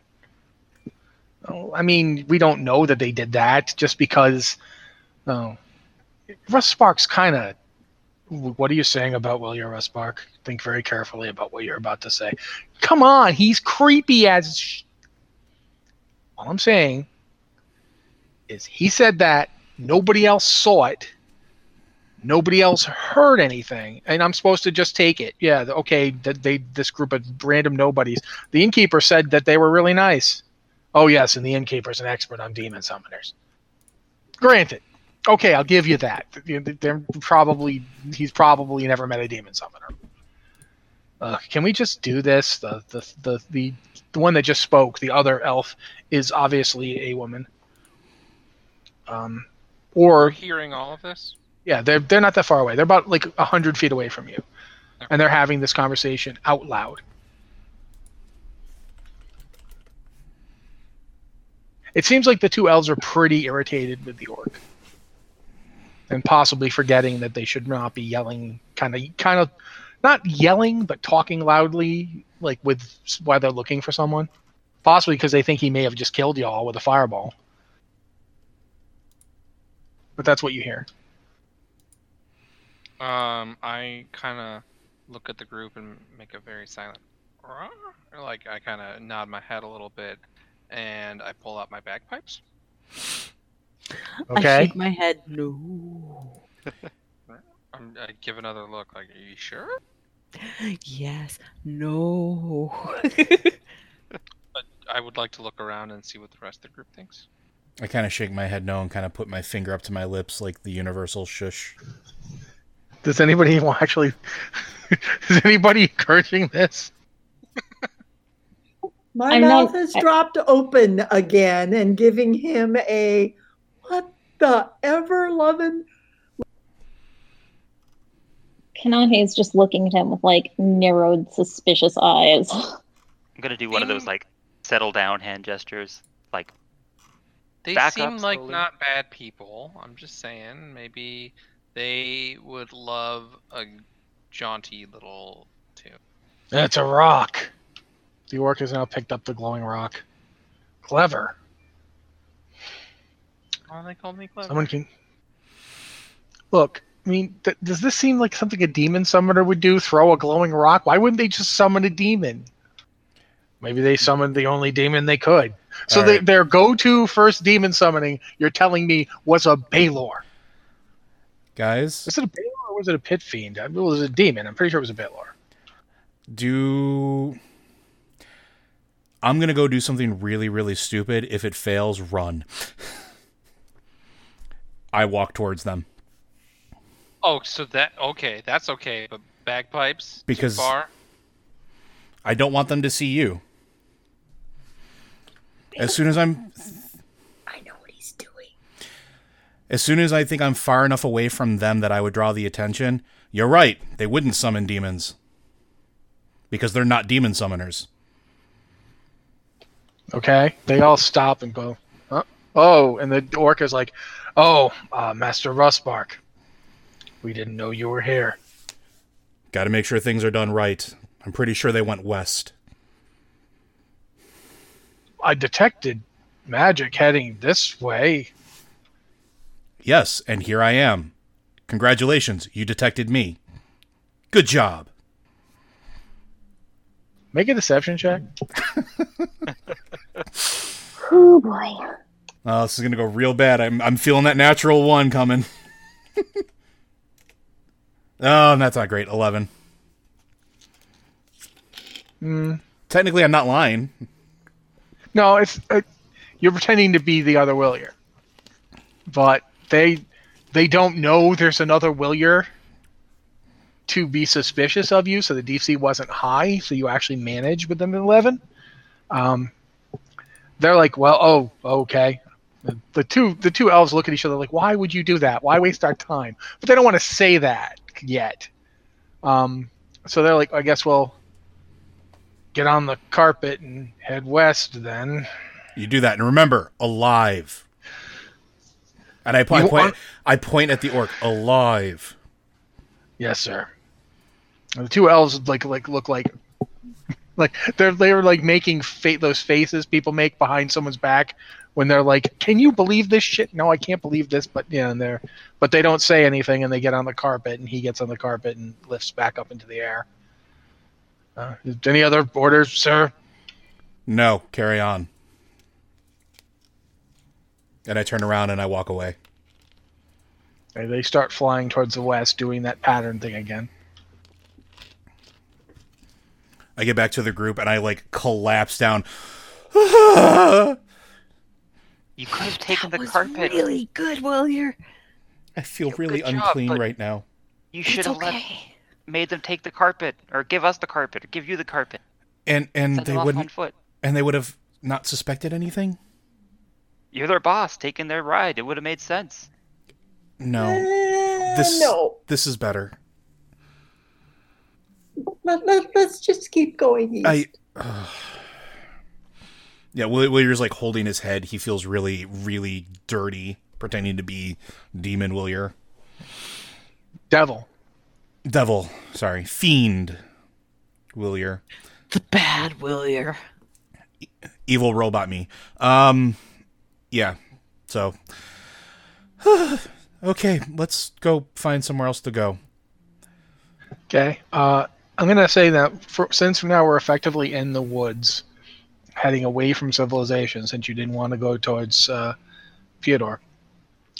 Well, I mean, we don't know that they did that just because... Rustbark's kind of What are you saying about Willier Rustbark? Think very carefully about what you're about to say. Come on, he's creepy as all I'm saying is he said that. Nobody else saw it. Nobody else heard anything, and I'm supposed to just take it. Yeah, okay, this group of random nobodies. The innkeeper said that they were really nice. Oh, yes, and the innkeeper's an expert on demon summoners. Granted. Okay, I'll give you that. He's probably never met a demon summoner. Can we just do this? The one that just spoke, the other elf, is obviously a woman. Or hearing all of this? Yeah, they're not that far away. They're about like 100 feet away from you, okay. And they're having this conversation out loud. It seems like the two elves are pretty irritated with the orc, and possibly forgetting that they should not be yelling. Kind of, not yelling, but talking loudly, like with while they're looking for someone. Possibly because they think he may have just killed y'all with a fireball. But that's what you hear. I kind of look at the group and make a very silent... Like, I kind of nod my head a little bit, and I pull out my bagpipes. Okay. I shake my head. No. I give another look. Like, are you sure? Yes. No. But I would like to look around and see what the rest of the group thinks. I kind of shake my head no and kind of put my finger up to my lips like the universal shush. Does anybody actually... Is anybody encouraging this? My mouth is dropped open again and giving him a what the ever-loving... Kanahe is just looking at him with, like, narrowed, suspicious eyes. I'm going to do one of those, like, settle-down hand gestures. Like... They seem like not bad people. I'm just saying, maybe they would love a jaunty little tune. That's a rock. The orc has now picked up the glowing rock. Clever. Why do they call me clever? Someone can look. I mean, does this seem like something a demon summoner would do? Throw a glowing rock? Why wouldn't they just summon a demon? Maybe they summoned the only demon they could. So right. Their go-to first demon summoning, you're telling me, was a Balor. Guys? Was it a Balor or was it a pit fiend? It was a demon. I'm pretty sure it was a Balor. I'm going to go do something really, really stupid. If it fails, run. I walk towards them. Oh, so that's okay. But bagpipes? Because too far? I don't want them to see you. As soon as I know what he's doing. As soon as I think I'm far enough away from them that I would draw the attention, you're right, they wouldn't summon demons. Because they're not demon summoners. Okay, they all stop and go, huh? Oh, and the orc is like, Master Rustbark, we didn't know you were here. Gotta make sure things are done right. I'm pretty sure they went west. I detected magic heading this way. Yes, and here I am. Congratulations, you detected me. Good job. Make a deception check. Oh, boy. Oh, this is going to go real bad. I'm feeling that natural one coming. Oh, that's not great. 11. Technically, I'm not lying. No, it's you're pretending to be the other Willier, but they don't know there's another Willier to be suspicious of you. So the DC wasn't high, so you actually manage with them at 11. They're like, well, okay. The two elves look at each other like, why would you do that? Why waste our time? But they don't want to say that yet. So they're like, I guess we'll get on the carpet and head west, then. You do that, and remember, alive. And I point at the orc, alive. Yes, sir. And the two elves like look like they were like making those faces people make behind someone's back when they're like, can you believe this shit? No, I can't believe this, but yeah, and they're, but they don't say anything, and they get on the carpet, and he gets on the carpet and lifts back up into the air. Any other orders, sir? No, carry on. And I turn around and I walk away. And they start flying towards the west, doing that pattern thing again. I get back to the group and I, like, collapse down. You could have taken the carpet. That was really good, Willier. I feel really unclean right now. You should have made them take the carpet, or give us the carpet, or give you the carpet. And they wouldn't. And they would have not suspected anything. You're their boss, taking their ride. It would have made sense. No. This is better. Let's just keep going east. Yeah, Willier's like holding his head. He feels really, really dirty, pretending to be Demon Willier. Devil. Sorry. Fiend Willier. The bad Willier. Evil robot me. Yeah. So. Okay, let's go find somewhere else to go. Okay. I'm going to say that since now we're effectively in the woods, heading away from civilization, since you didn't want to go towards Piodor,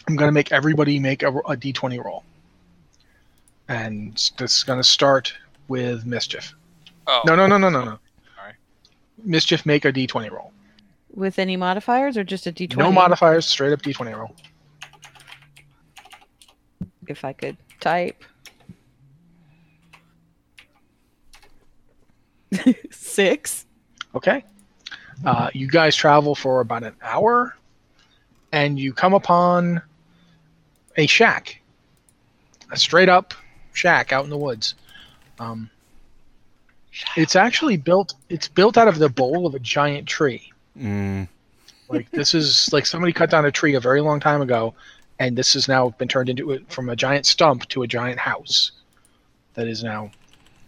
I'm going to make everybody make a d20 roll. And this is going to start with Mischief. Oh. No. All right. Mischief, make a d20 roll. With any modifiers or just a d20? No modifiers, straight up d20 roll. If I could type. 6. Okay. You guys travel for about an hour, and you come upon a shack. A straight-up shack out in the woods. It's actually built out of the bole of a giant tree. Mm. Like, this is... Like, somebody cut down a tree a very long time ago, and this has now been turned into... From a giant stump to a giant house. That is now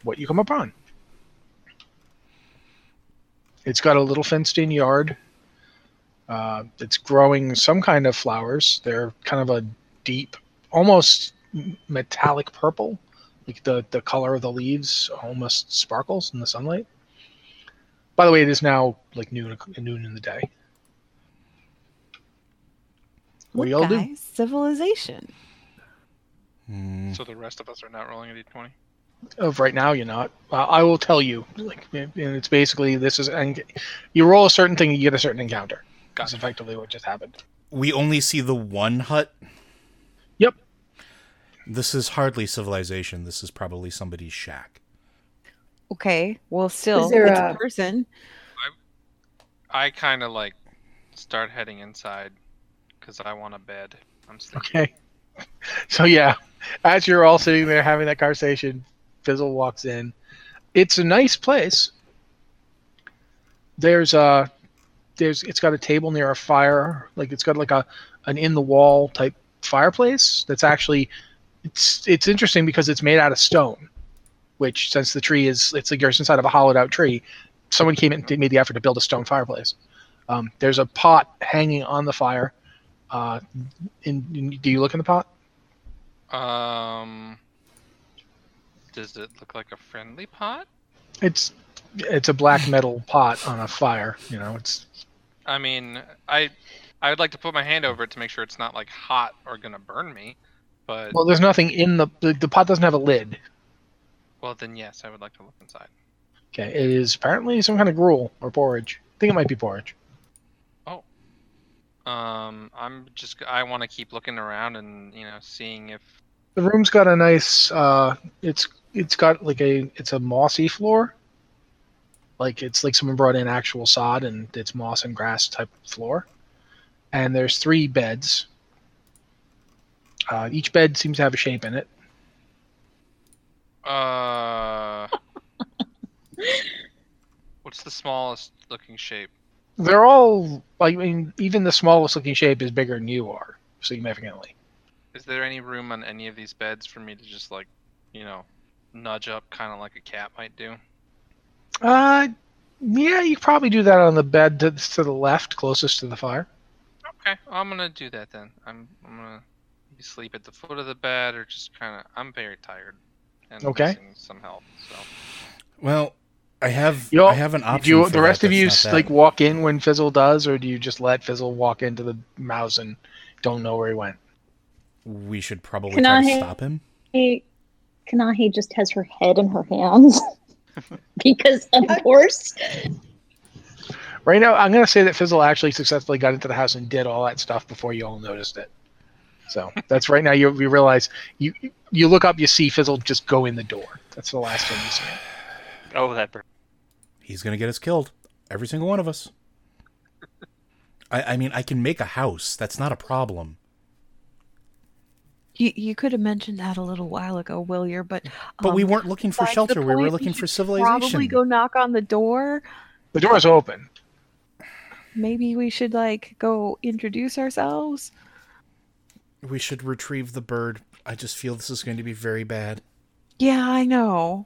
what you come upon. It's got a little fenced-in yard. It's growing some kind of flowers. They're kind of a deep, almost metallic purple. Like the color of the leaves almost sparkles in the sunlight. By the way, it is now like noon in the day. What do y'all do? Civilization. So the rest of us are not rolling a d20? Of right now, you're not. I will tell you. Like, and it's basically this is. And you roll a certain thing, you get a certain encounter. That's effectively what just happened. We only see the one hut. Yep. This is hardly civilization. This is probably somebody's shack. Okay. Well, still, it's a person. I kind of like start heading inside because I want a bed. I'm sleeping. Okay. So yeah, as you're all sitting there having that conversation. Fizzle walks in. It's a nice place. It's got a table near a fire. Like it's got like an in the wall type fireplace. That's actually, it's interesting because it's made out of stone, which since the tree is, it's like you're inside of a hollowed out tree. Someone came in and made the effort to build a stone fireplace. There's a pot hanging on the fire. Do you look in the pot? Does it look like a friendly pot? It's a black metal pot on a fire. You know, it's. I mean, I would like to put my hand over it to make sure it's not like hot or gonna burn me, but. Well, there's nothing in the pot. Doesn't have a lid. Well, then yes, I would like to look inside. Okay, it is apparently some kind of gruel or porridge. I think it might be porridge. Oh. I want to keep looking around and you know seeing if. The room's got a nice. It's got like a mossy floor. Like it's like someone brought in actual sod and it's moss and grass type floor. And there's 3 beds. Each bed seems to have a shape in it. What's the smallest looking shape? They're all. I mean, even the smallest looking shape is bigger than you are significantly. Is there any room on any of these beds for me to just, like, you know, nudge up kind of like a cat might do? Yeah, you could probably do that on the bed to the left, closest to the fire. Okay, I'm gonna do that then. I'm gonna sleep at the foot of the bed, or just kind of. I'm very tired and missing some help. So. Well, I have an option. Do the rest of you like walk in when Fizzle does, or do you just let Fizzle walk into the mouse and don't know where he went? We should probably try to stop him. Kanahe just has her head in her hands because, of course. Right now, I'm going to say that Fizzle actually successfully got into the house and did all that stuff before you all noticed it. So that's right now. You realize you look up, you see Fizzle just go in the door. That's the last thing you see. Oh, that bird. He's going to get us killed. Every single one of us. I mean, I can make a house. That's not a problem. You could have mentioned that a little while ago, Willier, but we weren't looking for shelter. We were looking for civilization. Probably go knock on the door. The door is open. Maybe we should go introduce ourselves. We should retrieve the bird. I just feel this is going to be very bad. Yeah, I know.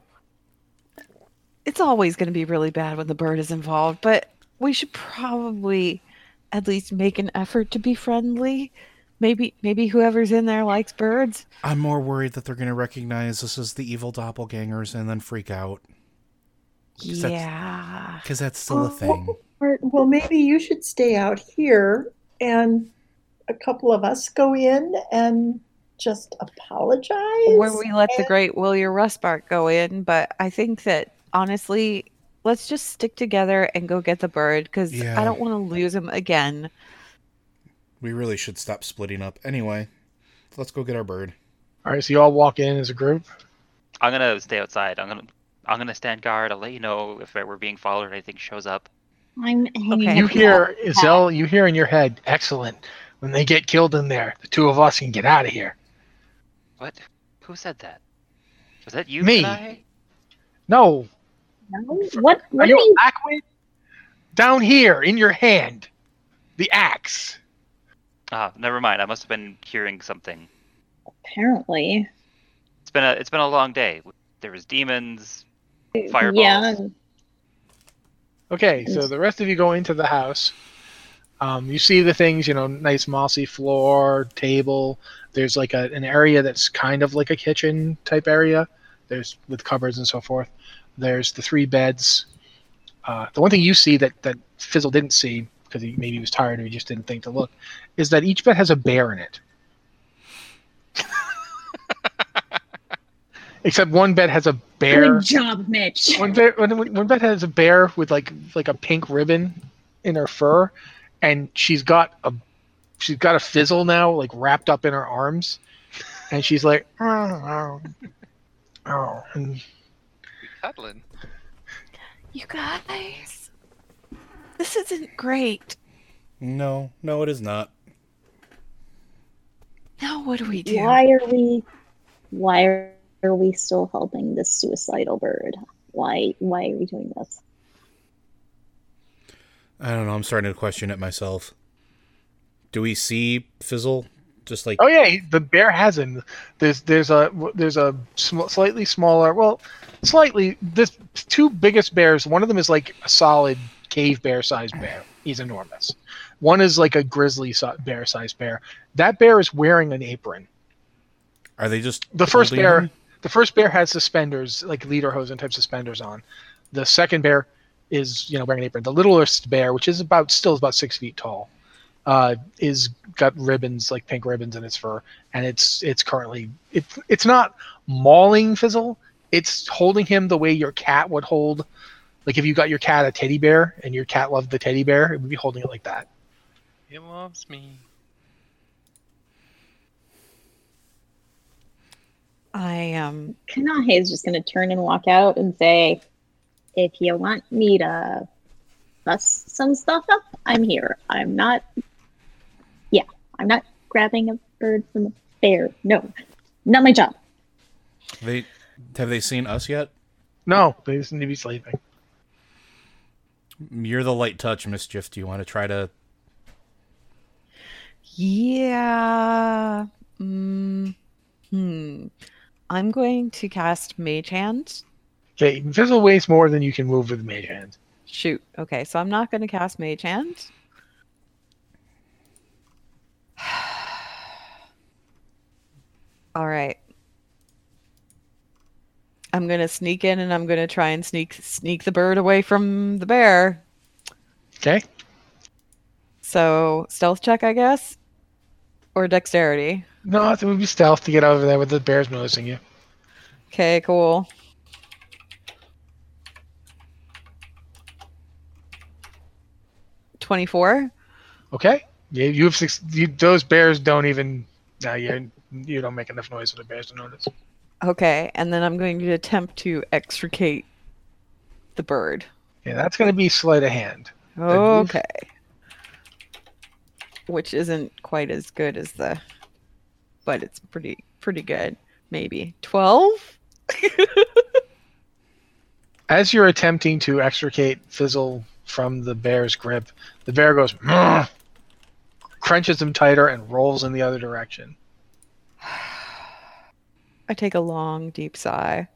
It's always going to be really bad when the bird is involved, but we should probably at least make an effort to be friendly. Maybe whoever's in there likes birds. I'm more worried that they're going to recognize us as the evil doppelgangers and then freak out. Yeah. Because that's still a thing. Well, maybe you should stay out here and a couple of us go in and just apologize. Where we let the great Willier Rustbark go in, but I think that, honestly, let's just stick together and go get the bird because I don't want to lose him again. We really should stop splitting up. Anyway, let's go get our bird. All right, so you all walk in as a group. I'm gonna stay outside. I'm gonna stand guard. I'll let you know if we're being followed or anything shows up. I'm hanging. Okay. You hear Zell. You hear in your head. Excellent. When they get killed in there, the two of us can get out of here. What? Who said that? Was that you? Me. Kanahe? No. What? Are you backward? Down here in your hand, the axe. Ah, never mind. I must have been hearing something. Apparently, it's been a long day. There was demons, fireballs. Yeah. Okay, so the rest of you go into the house. You see the things, nice mossy floor, table. There's an area that's kind of like a kitchen type area. There's with cupboards and so forth. There's the three beds. The one thing you see that Fizzle didn't see, because he was tired or he just didn't think to look, is that each bed has a bear in it. Except one bed has a bear. Good job, Mitch. One bed has a bear with like a pink ribbon in her fur, and she's got a Fizzle now wrapped up in her arms, and she's like, oh. Cuddling. You guys. This isn't great. No, it is not. Now what do we do? Why are we still helping this suicidal bird? Why are we doing this? I don't know. I'm starting to question it myself. Do we see Fizzle? Just like, oh yeah, the bear has him. There's the two biggest bears. One of them is like a solid cave bear-sized bear. He's enormous. One is like a grizzly bear-sized bear. That bear is wearing an apron. Are they just the first bear? Him? The first bear has suspenders, like lederhosen type suspenders on. The second bear is wearing an apron. The littlest bear, which is still about 6 feet tall, is got ribbons, like pink ribbons in its fur, and it's currently not mauling Fizzle. It's holding him the way your cat would hold. Like if you got your cat a teddy bear and your cat loved the teddy bear, it would be holding it like that. It loves me. I Kanahe is just going to turn and walk out and say, if you want me to fuss some stuff up, I'm here. I'm not grabbing a bird from a bear. No, not my job. Have they seen us yet? No, they just need to be sleeping. You're the light touch, Mischief. Do you want to try to... Yeah. I'm going to cast Mage Hand. Okay, Fizzle weighs more than you can move with Mage Hand. Shoot. Okay, so I'm not going to cast Mage Hand. All right. I'm going to sneak in and I'm going to try and sneak the bird away from the bear. Okay. So stealth check, I guess, or dexterity. No, it would be stealth to get over there with the bears noticing you. Okay, cool. $24 Okay. Yeah, you've those bears don't even. No, you don't make enough noise for the bears to notice. Okay, and then I'm going to attempt to extricate the bird. Yeah, that's going to be sleight of hand. Okay. Which isn't quite as good as the, but it's pretty good. Maybe 12. As you're attempting to extricate Fizzle from the bear's grip, the bear goes, "Murr!" crunches him tighter and rolls in the other direction. I take a long, deep sigh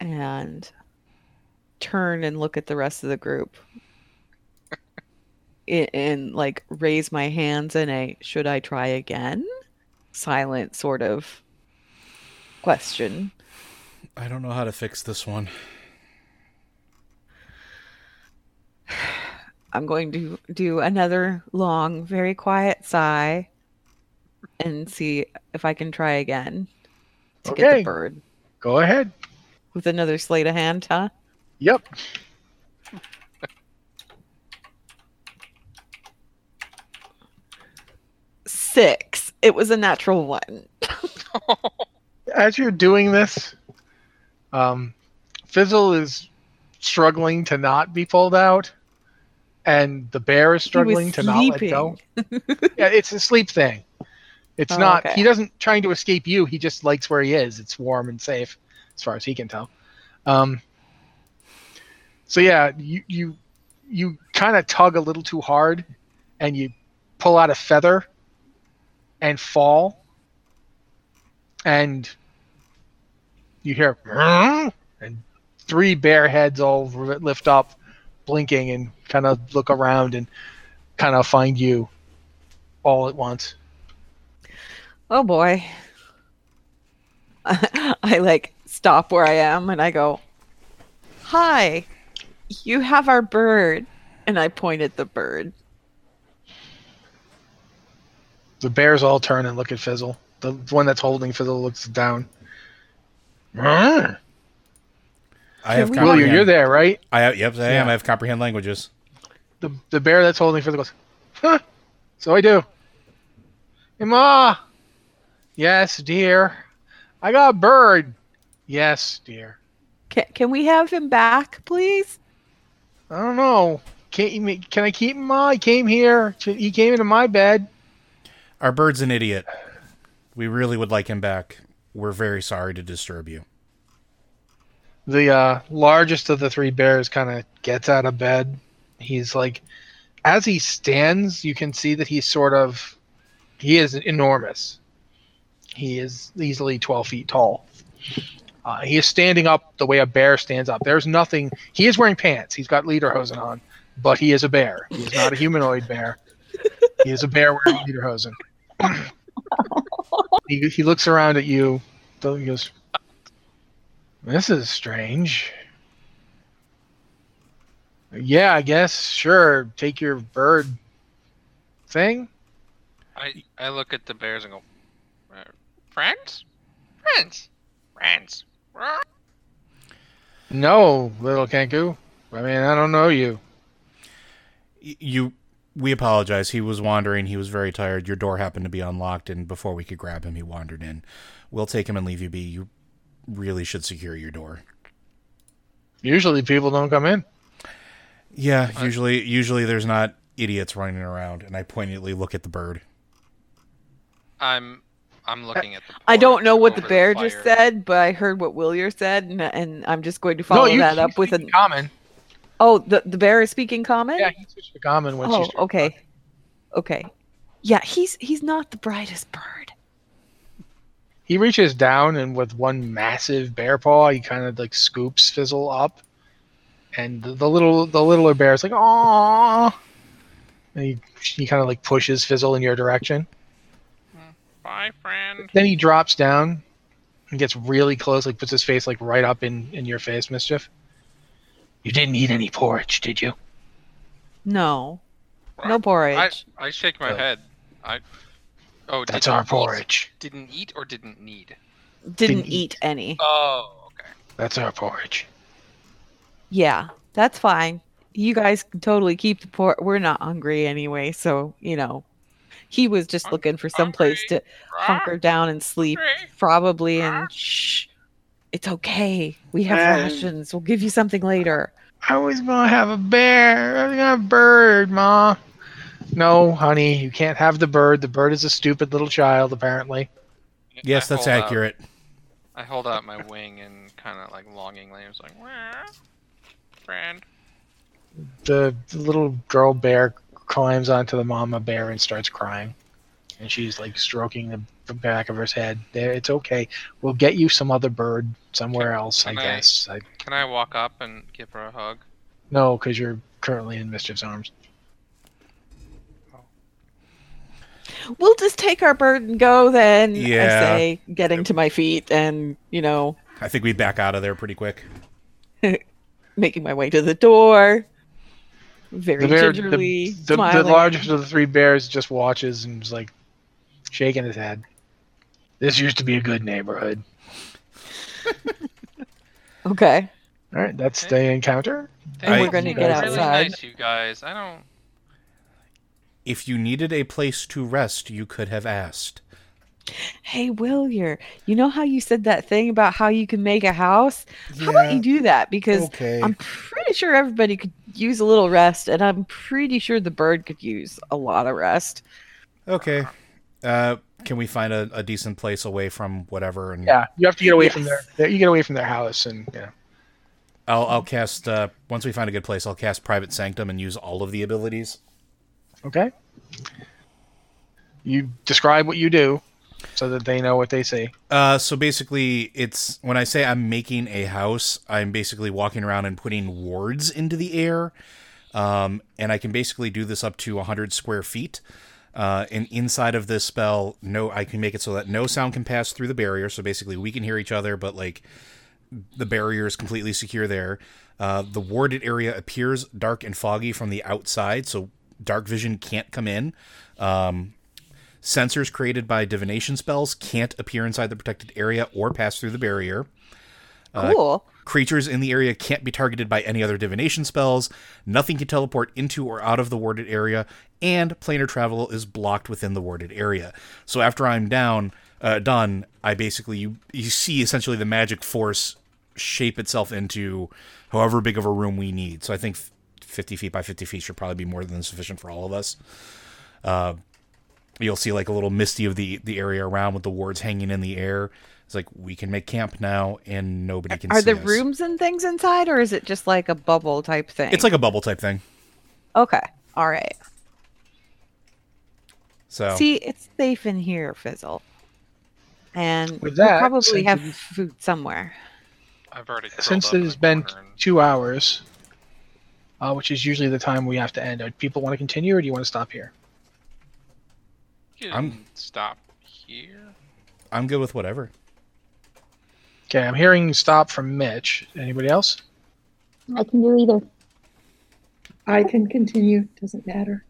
and turn and look at the rest of the group. And like raise my hands in a should I try again? Silent sort of question. I don't know how to fix this one. I'm going to do another long, very quiet sigh and see if I can try again to get the bird. Go ahead. With another sleight of hand, huh? Yep. Six. It was a natural one. As you're doing this, Fizzle is struggling to not be pulled out, and the bear is struggling to not let go. Yeah, it's a sleep thing. It's not. Okay. He doesn't trying to escape you. He just likes where he is. It's warm and safe, as far as he can tell. So yeah, you kind of tug a little too hard, and you pull out a feather. And fall, and you hear and three bear heads all lift up, blinking, and kind of look around and kind of find you all at once. Oh boy. I like stop where I am and I go, "Hi, you have our bird," and I point at the bird. The bears all turn and look at Fizzle. The one that's holding Fizzle looks down. Willier, you're there, right? I am. I have comprehend languages. The bear that's holding Fizzle goes, "Huh? So I do. Emma. Yes, dear. I got a bird. Yes, dear. Can we have him back, please? I don't know. Can I keep him? He came here. He came into my bed. Our bird's an idiot. We really would like him back. We're very sorry to disturb you." The largest of the three bears kind of gets out of bed. He's like, as he stands, you can see that he is enormous. He is easily 12 feet tall. He is standing up the way a bear stands up. There's nothing. He is wearing pants. He's got lederhosen on, but he is a bear. He is not a humanoid bear. He is a bear wearing lederhosen. He looks around at you. He goes, "This is strange. Yeah, I guess. Sure. Take your bird thing." I look at the bears and go, "Friends? Friends? Friends? No, little Kenku. I mean, I don't know you." We apologize. He was wandering. He was very tired. Your door happened to be unlocked, and before we could grab him, he wandered in. We'll take him and leave you be. You really should secure your door. Usually people don't come in. Yeah, usually there's not idiots running around, and I poignantly look at the bird. I'm looking at the bird. I don't know what the bear just said, but I heard what Willier said, and I'm just going to follow that up with a... Common. Oh, the bear is speaking common? Yeah, he switched to common when she started. Okay. Talking. Okay. Yeah, he's not the brightest bird. He reaches down and with one massive bear paw, he kind of like scoops Fizzle up. And the littler bear is like, "Aww." And he kind of like pushes Fizzle in your direction. Bye, friend. Then he drops down and gets really close, like puts his face like right up in your face, Mischief. You didn't eat any porridge, did you? No. No porridge. I shake my head. Oh, that's our porridge. Didn't eat or didn't need? Didn't eat any. Oh, okay. That's our porridge. Yeah, that's fine. You guys can totally keep the porridge. We're not hungry anyway, so, you know. He was just looking for some place to hunker down and sleep, probably, and shh. It's okay. We have rations. We'll give you something later. I was gonna have a bear. I was gonna have a bird, Ma. No, honey, you can't have the bird. The bird is a stupid little child, apparently. Yes, that's accurate. I hold out my wing and kind of like longingly, I was like, where? Friend. The little girl bear climbs onto the mama bear and starts crying. And she's like stroking the back of her head. It's okay. We'll get you some other bird somewhere else, I guess. Can I walk up and give her a hug? No, because you're currently in Mischief's arms. Oh. We'll just take our bird and go then, I say, getting to my feet and, you know. I think we back out of there pretty quick. Making my way to the door. Very gingerly, smiling. The largest of the three bears just watches and is like, shaking his head. This used to be a good neighborhood. Okay. All right, that's the encounter. And we're going to get outside. Really nice, you guys. I don't. If you needed a place to rest, you could have asked. Hey, Willier, you know how you said that thing about how you can make a house? Yeah. How about you do that? Because I'm pretty sure everybody could use a little rest, and I'm pretty sure the bird could use a lot of rest. Okay. Can we find a decent place away from whatever? And yeah, you have to get away from their. You get away from their house, and yeah. I'll cast once we find a good place. I'll cast Private Sanctum and use all of the abilities. Okay. You describe what you do, so that they know what they see. So basically, it's when I say I'm making a house, I'm basically walking around and putting wards into the air, and I can basically do this up to 100 square feet. And inside of this spell, I can make it so that no sound can pass through the barrier. So basically, we can hear each other, but like the barrier is completely secure there. The warded area appears dark and foggy from the outside, so dark vision can't come in. Sensors created by divination spells can't appear inside the protected area or pass through the barrier. Cool. Creatures in the area can't be targeted by any other divination spells. Nothing can teleport into or out of the warded area, and planar travel is blocked within the warded area. So after I'm done, I basically you see essentially the magic force shape itself into however big of a room we need. So I think 50 feet by 50 feet should probably be more than sufficient for all of us. You'll see like a little misty of the area around with the wards hanging in the air. It's like, we can make camp now, and nobody can see us. Are there rooms and things inside, or is it just like a bubble type thing? It's like a bubble type thing. Okay. All right. So see, it's safe in here, Fizzle. And we probably have food somewhere. I've already since it has been 2 hours, which is usually the time we have to end. Do people want to continue, or do you want to stop here? I'm stop here. I'm good with whatever. Okay, I'm hearing stop from Mitch. Anybody else? I can do either. I can continue. Doesn't matter.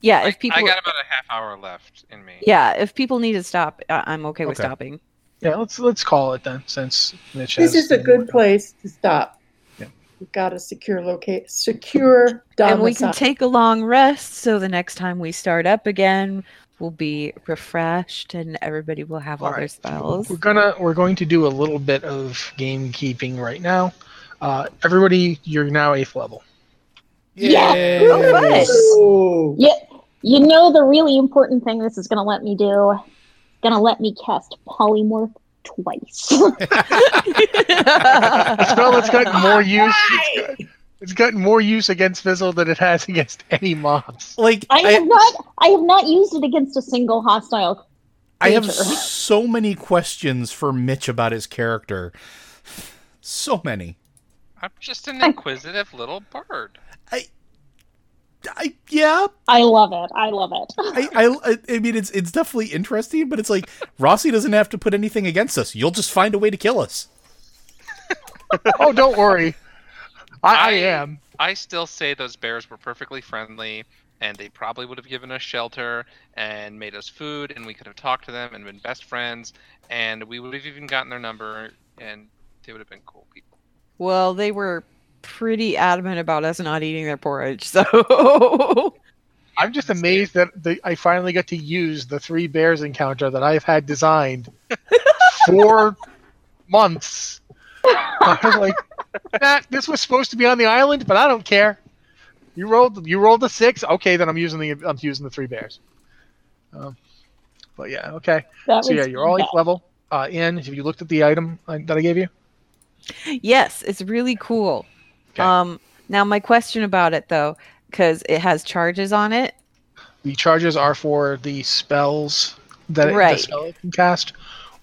Yeah, if people. I got about a half hour left in me. Yeah, if people need to stop, I'm okay with stopping. Yeah, let's call it then, since Mitch. This is a good place to stop. Yeah. We've got a secure domicile. And we can take a long rest, so the next time we start up again, will be refreshed and everybody will have all their spells. We're going to do a little bit of gamekeeping right now. Everybody, you're now 8th level. Yeah. Oh, good. Yeah. You know the really important thing this is going to let me do? It's going to let me cast polymorph twice. The spell that's gotten more use. It's gotten more use against Fizzle than it has against any mobs. Like I have not used it against a single hostile creature. I have so many questions for Mitch about his character. So many. I'm just an inquisitive little bird. I Yeah. I love it. I love it. I mean, it's definitely interesting, but it's like, Rossi doesn't have to put anything against us. You'll just find a way to kill us. Oh, don't worry. I am. I still say those bears were perfectly friendly, and they probably would have given us shelter and made us food, and we could have talked to them and been best friends, and we would have even gotten their number, and they would have been cool people. Well, they were pretty adamant about us not eating their porridge, so... I'm just amazed that I finally got to use the 3 bears encounter that I've had designed for months. I was like, this was supposed to be on the island, but I don't care. You rolled a 6. Okay, then I'm using the 3 bears. But yeah, okay. That you're all 8th level. Anne, have you looked at the item that I gave you? Yes, it's really cool. Okay. Now my question about it though, because it has charges on it. The charges are for the spells that the spell it can cast,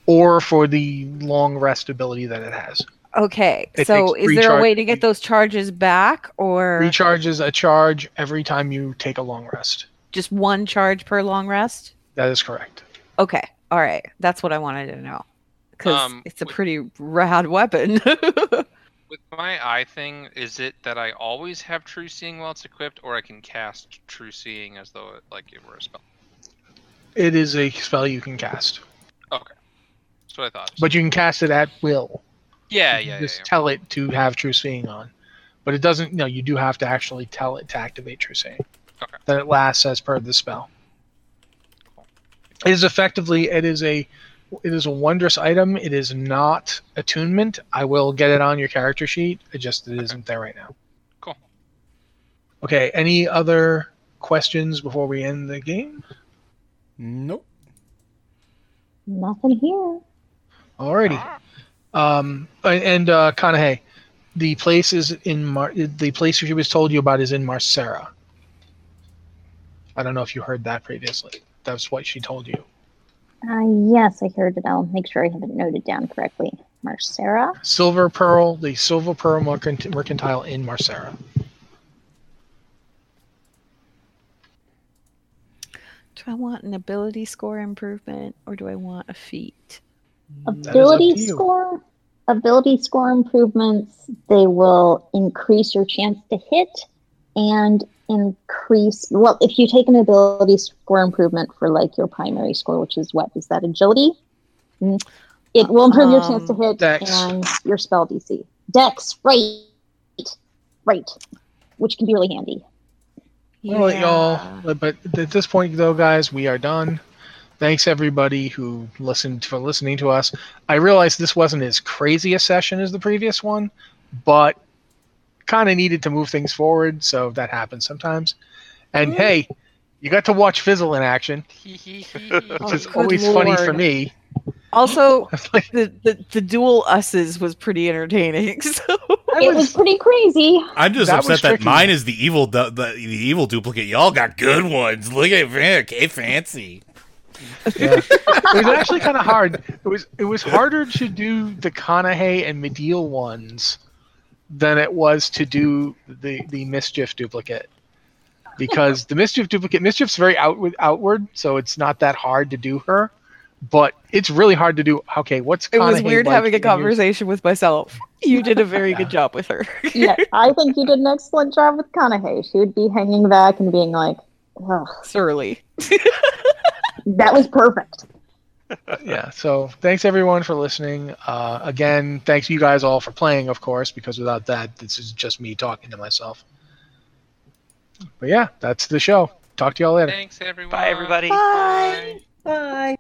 or for the long rest ability that it has. Okay, so is there a way to get those charges back, or... Recharges a charge every time you take a long rest. Just one charge per long rest? That is correct. Okay, all right. That's what I wanted to know. Because it's a pretty rad weapon. With my eye thing, is it that I always have true seeing while it's equipped, or I can cast true seeing as though it were a spell? It is a spell you can cast. Okay. That's what I thought. But you can cast it at will. Yeah. Tell it to have true seeing on, but it doesn't. No, you do have to actually tell it to activate true seeing. Okay. Then it lasts as per the spell. Cool. It is a wondrous item. It is not attunement. I will get it on your character sheet. It isn't there right now. Cool. Okay. Any other questions before we end the game? Nope. Nothing here. Alrighty. And Kanahe, the place is in the place she was told you about is in Marcera. I don't know if you heard that previously. That's what she told you. Yes, I heard it. I'll make sure I have it noted down correctly. Marcera? Silver Pearl, the Silver Pearl mercantile in Marcera. Do I want an ability score improvement, or do I want a feat? Ability score improvements, they will increase your chance to hit and increase, well, if you take an ability score improvement for like your primary score, which is what? Is that agility? It will improve your chance to hit Dex. And your spell DC. Dex, right. Which can be really handy. Yeah. All right, y'all. But at this point though, guys, we are done. Thanks, everybody who listened for listening to us. I realized this wasn't as crazy a session as the previous one, but kind of needed to move things forward, so that happens sometimes. And hey, you got to watch Fizzle in action, which is always funny for me. Also, the dual us's was pretty entertaining. So. It was pretty crazy. I'm just upset that mine is the evil duplicate. Y'all got good ones. Look at okay, fancy. Yeah. It was actually kind of hard. It was harder to do the Kanahe and Medeal ones than it was to do the Mischief duplicate, because the Mischief's very outward, so it's not that hard to do her, but it's really hard to do. Okay, what's Kanahe? It was weird like having a conversation with myself. You did a very good job with her. Yeah, I think you did an excellent job with Kanahe. She would be hanging back and being like, ugh. Surly. That was perfect. Yeah, so thanks everyone for listening. Again, thanks you guys all for playing, of course, because without that, this is just me talking to myself. But yeah, that's the show. Talk to y'all later. Thanks, everyone. Bye, everybody. Bye. Bye.